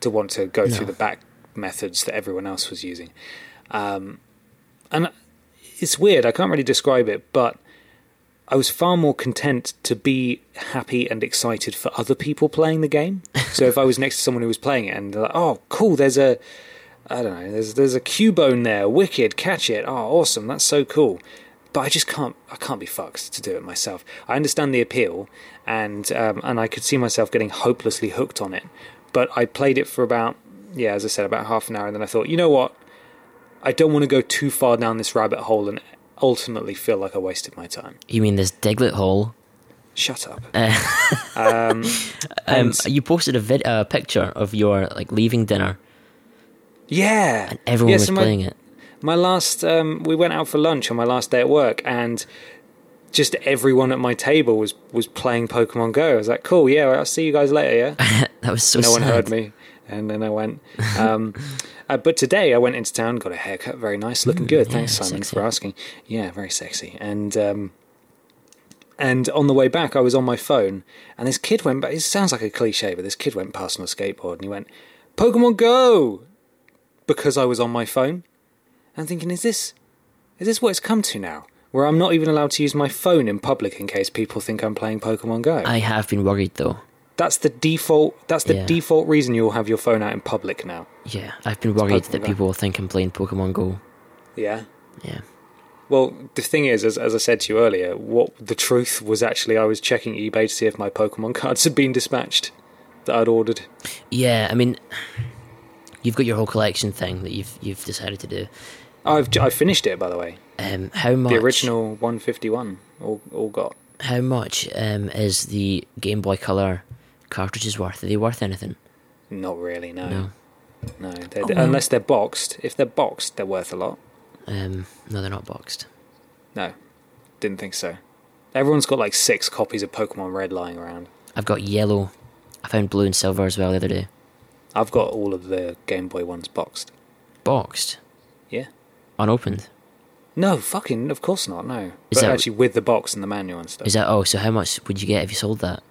to want to go through the back methods that everyone else was using. And it's weird. I can't really describe it, but I was far more content to be happy and excited for other people playing the game. So if I was next to someone who was playing it and they're like, oh, cool, there's a Cubone there, wicked, catch it, oh, awesome, that's so cool. But I just can't be fucked to do it myself. I understand the appeal, and I could see myself getting hopelessly hooked on it. But I played it for about half an hour, and then I thought, you know what, I don't want to go too far down this rabbit hole and ultimately feel like I wasted my time. You mean this Diglett hole? Shut up. You posted a picture of your leaving dinner. Yeah. And everyone was playing it. My last, we went out for lunch on my last day at work, and just everyone at my table was playing Pokemon Go. I was like, cool, yeah, I'll see you guys later, yeah? That was so sad. No one heard me. And then I went. But today I went into town, got a haircut, very nice, looking good. Yeah, thanks, Simon, sexy. For asking. Yeah, very sexy. And on the way back, I was on my phone, and this kid went, it sounds like a cliche, but this kid went past on a skateboard, and he went, Pokemon Go! Because I was on my phone. I'm thinking, is this what it's come to now? Where I'm not even allowed to use my phone in public in case people think I'm playing Pokemon Go. I have been worried though. That's the default reason you'll have your phone out in public now. Yeah, I've been worried that people will think I'm playing Pokemon Go. Yeah? Yeah. Well, the thing is, as I said to you earlier, the truth was actually I was checking eBay to see if my Pokemon cards had been dispatched that I'd ordered. Yeah, I mean... You've got your whole collection thing that you've decided to do. I've finished it, by the way. How much? The original 151 all got. How much is the Game Boy Color cartridges worth? Are they worth anything? Not really, no. No, unless they're boxed. If they're boxed, they're worth a lot. No, they're not boxed. No, didn't think so. Everyone's got 6 copies of Pokemon Red lying around. I've got yellow. I found blue and silver as well the other day. I've got all of the Game Boy ones boxed. Boxed? Yeah. Unopened? No, fucking, of course not, no. But actually with the box and the manual and stuff. Is that, so how much would you get if you sold that?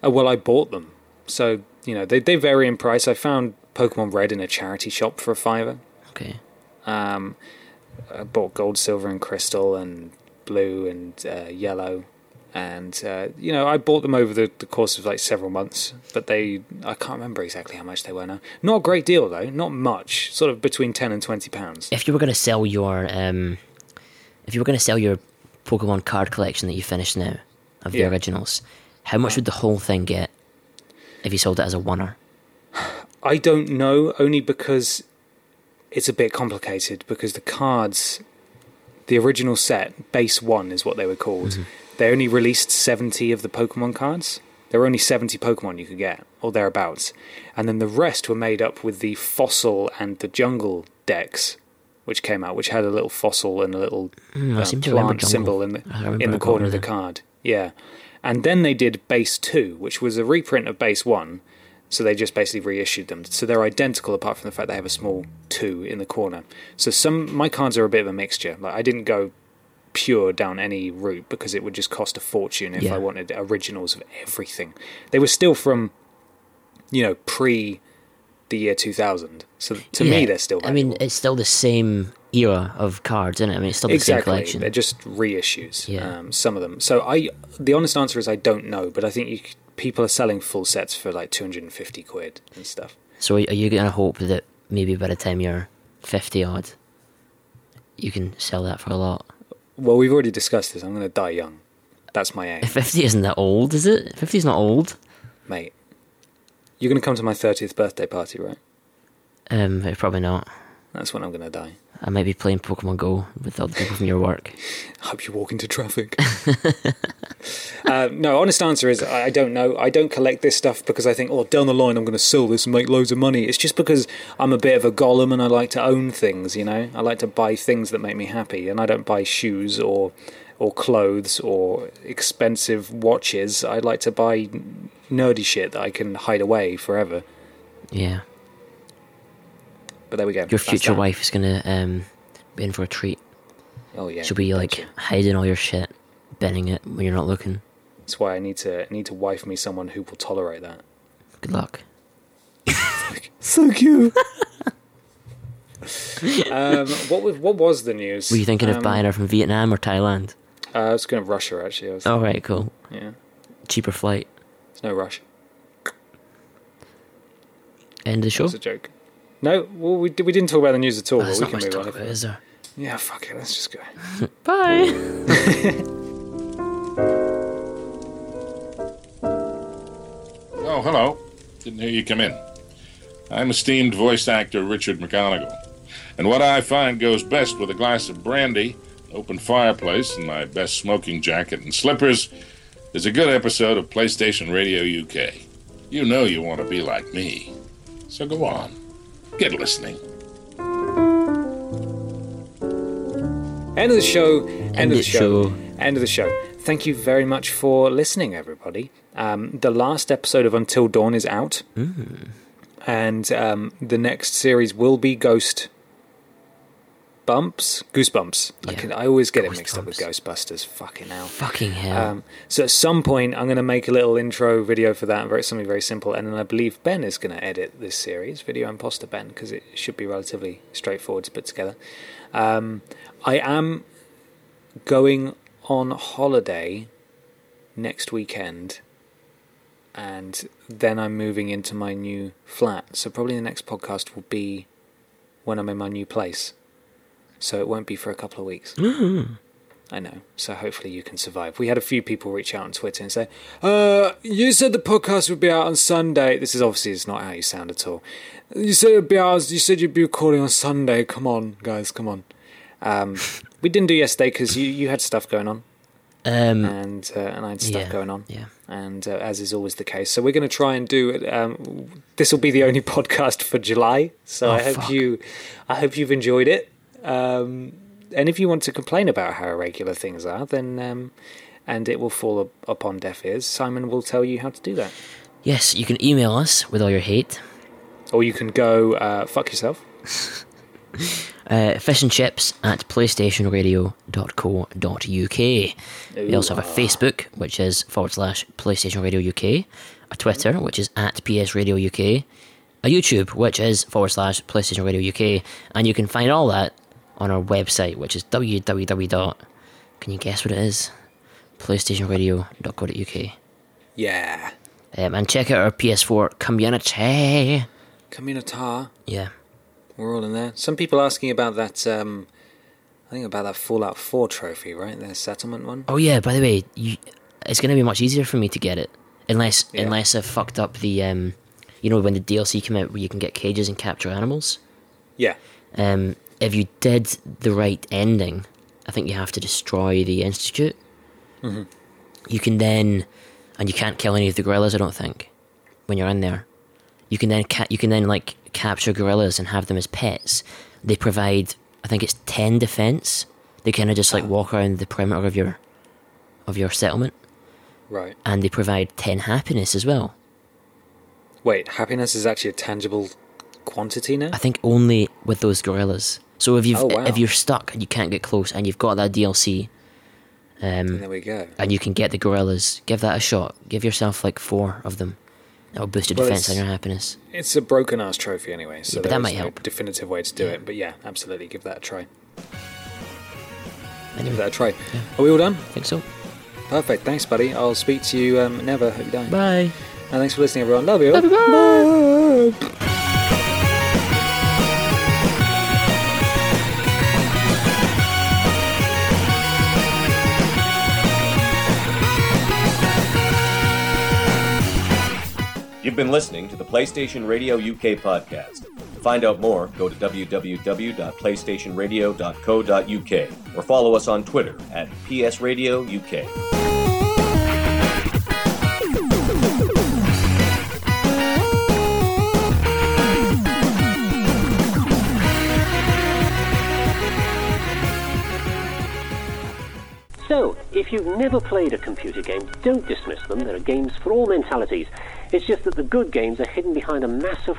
Well, I bought them. So, you know, they vary in price. I found Pokemon Red in a charity shop for $5. Okay. I bought gold, silver and crystal and blue and yellow And, you know, I bought them over the course of, like, several months. But they... I can't remember exactly how much they were now. Not a great deal, though. Not much. Sort of between £10 and £20. If you were going to sell your... if you were going to sell your Pokemon card collection that you finished now, of the originals, how much would the whole thing get if you sold it as a oneer? I don't know, only because it's a bit complicated, because the cards... The original set, Base 1 is what they were called... Mm-hmm. They only released 70 of the Pokemon cards. There were only 70 Pokemon you could get, or thereabouts. And then the rest were made up with the Fossil and the Jungle decks, which came out, which had a little fossil and a little plant symbol in the corner of the card. Yeah. And then they did Base 2, which was a reprint of Base 1, so they just basically reissued them. So they're identical, apart from the fact they have a small 2 in the corner. So my cards are a bit of a mixture. Like, I didn't go pure down any route because it would just cost a fortune if I wanted originals of everything. They were still from, you know, pre the year 2000. So to me, they're still valuable. I mean, it's still the same era of cards, isn't it? I mean, it's still the same collection. They're just reissues, some of them. So the honest answer is I don't know, but I think people are selling full sets for like 250 quid and stuff. So are you going to hope that maybe by the time you're 50 odd, you can sell that for a lot? Well, we've already discussed this. I'm going to die young. That's my aim. 50 isn't that old, is it? 50's not old. Mate, you're going to come to my 30th birthday party, right? Probably not. That's when I'm going to die. I might be playing Pokemon Go with other people from your work. I hope you walk into traffic. No, honest answer is I don't know. I don't collect this stuff because I think, down the line I'm going to sell this and make loads of money. It's just because I'm a bit of a golem and I like to own things, you know? I like to buy things that make me happy, and I don't buy shoes or clothes or expensive watches. I like to buy nerdy shit that I can hide away forever. Yeah. But there we go. Your future wife is going to be in for a treat. Oh, yeah. She'll be, like, hiding all your shit, binning it when you're not looking. That's why I need to wife me someone who will tolerate that. Good luck. So cute. What was the news? Were you thinking of buying her from Vietnam or Thailand? I was going to Russia, actually. Oh, right, cool. Yeah. Cheaper flight. There's no rush. End of the show? That's a joke. No, well, we didn't talk about the news at all. But we can move on. About, is there? Yeah, fuck it. Let's just go. Bye. Oh, hello. Didn't hear you come in. I'm esteemed voice actor Richard McGonigal, and what I find goes best with a glass of brandy, an open fireplace, and my best smoking jacket and slippers is a good episode of PlayStation Radio UK. You know you want to be like me, so go on. Get listening. End of the show. End of the show. Thank you very much for listening, everybody. The last episode of Until Dawn is out. Mm. And the next series will be Goosebumps. Yeah. I always get it mixed up with Ghostbusters. Fucking hell. Fucking hell. So at some point, I'm going to make a little intro video for that, something very simple, and then I believe Ben is going to edit this series, Video Imposter Ben, because it should be relatively straightforward to put together. I am going on holiday next weekend, and then I'm moving into my new flat. So probably the next podcast will be when I'm in my new place. So it won't be for a couple of weeks. Mm-hmm. I know. So hopefully you can survive. We had a few people reach out on Twitter and say, you said the podcast would be out on Sunday. This is obviously it's not how you sound at all. You said it'd be ours. You said you'd be recording on Sunday. Come on, guys, come on. We didn't do yesterday because you had stuff going on. And I had stuff going on. Yeah. And as is always the case. So we're going to try and do it. This will be the only podcast for July. So I hope you've enjoyed it. And if you want to complain about how irregular things are, then and it will fall upon deaf ears, Simon will tell you how to do that. Yes, you can email us with all your hate, or you can go fuck yourself. fishandchips@playstationradio.co.uk. We also have a Facebook, which is /PlayStation Radio UK, a Twitter, which is @PS Radio UK, a YouTube, which is /PlayStation Radio UK, and you can find all that on our website, which is www. Can you guess what it is? PlayStationRadio.co.uk. Yeah. And check out our PS4 community. Communita. Yeah. We're all in there. Some people asking about that, I think about that Fallout 4 trophy, right? The settlement one. Oh, yeah. By the way, it's going to be much easier for me to get it. Unless I've fucked up the, you know, when the DLC came out where you can get cages and capture animals. Yeah. If you did the right ending, I think you have to destroy the Institute. Mm-hmm. You can then... And you can't kill any of the gorillas, I don't think, when you're in there. You can then like capture gorillas and have them as pets. They provide, I think it's 10 defense. They kind of just like walk around the perimeter of your settlement, right? And they provide 10 happiness as well. Wait, happiness is actually a tangible quantity now? I think only with those gorillas. So if you're stuck and you can't get close and you've got that DLC. There we go. And you can get the gorillas. Give that a shot. Give yourself like 4 of them. That'll boost your defense and your happiness. It's a broken ass trophy anyway, so yeah, but that might help. Definitive way to do it, but yeah, absolutely, give that a try. Anyway. Give that a try. Yeah. Are we all done? I think so. Perfect. Thanks, buddy. I'll speak to you never. Hope you don't. Bye. And thanks for listening, everyone. Love you. Love you. Bye. Bye. You've been listening to the PlayStation Radio UK podcast. To find out more, go to www.playstationradio.co.uk or follow us on Twitter at PSRadioUK. So, if you've never played a computer game, don't dismiss them. There are games for all mentalities. It's just that the good games are hidden behind a massive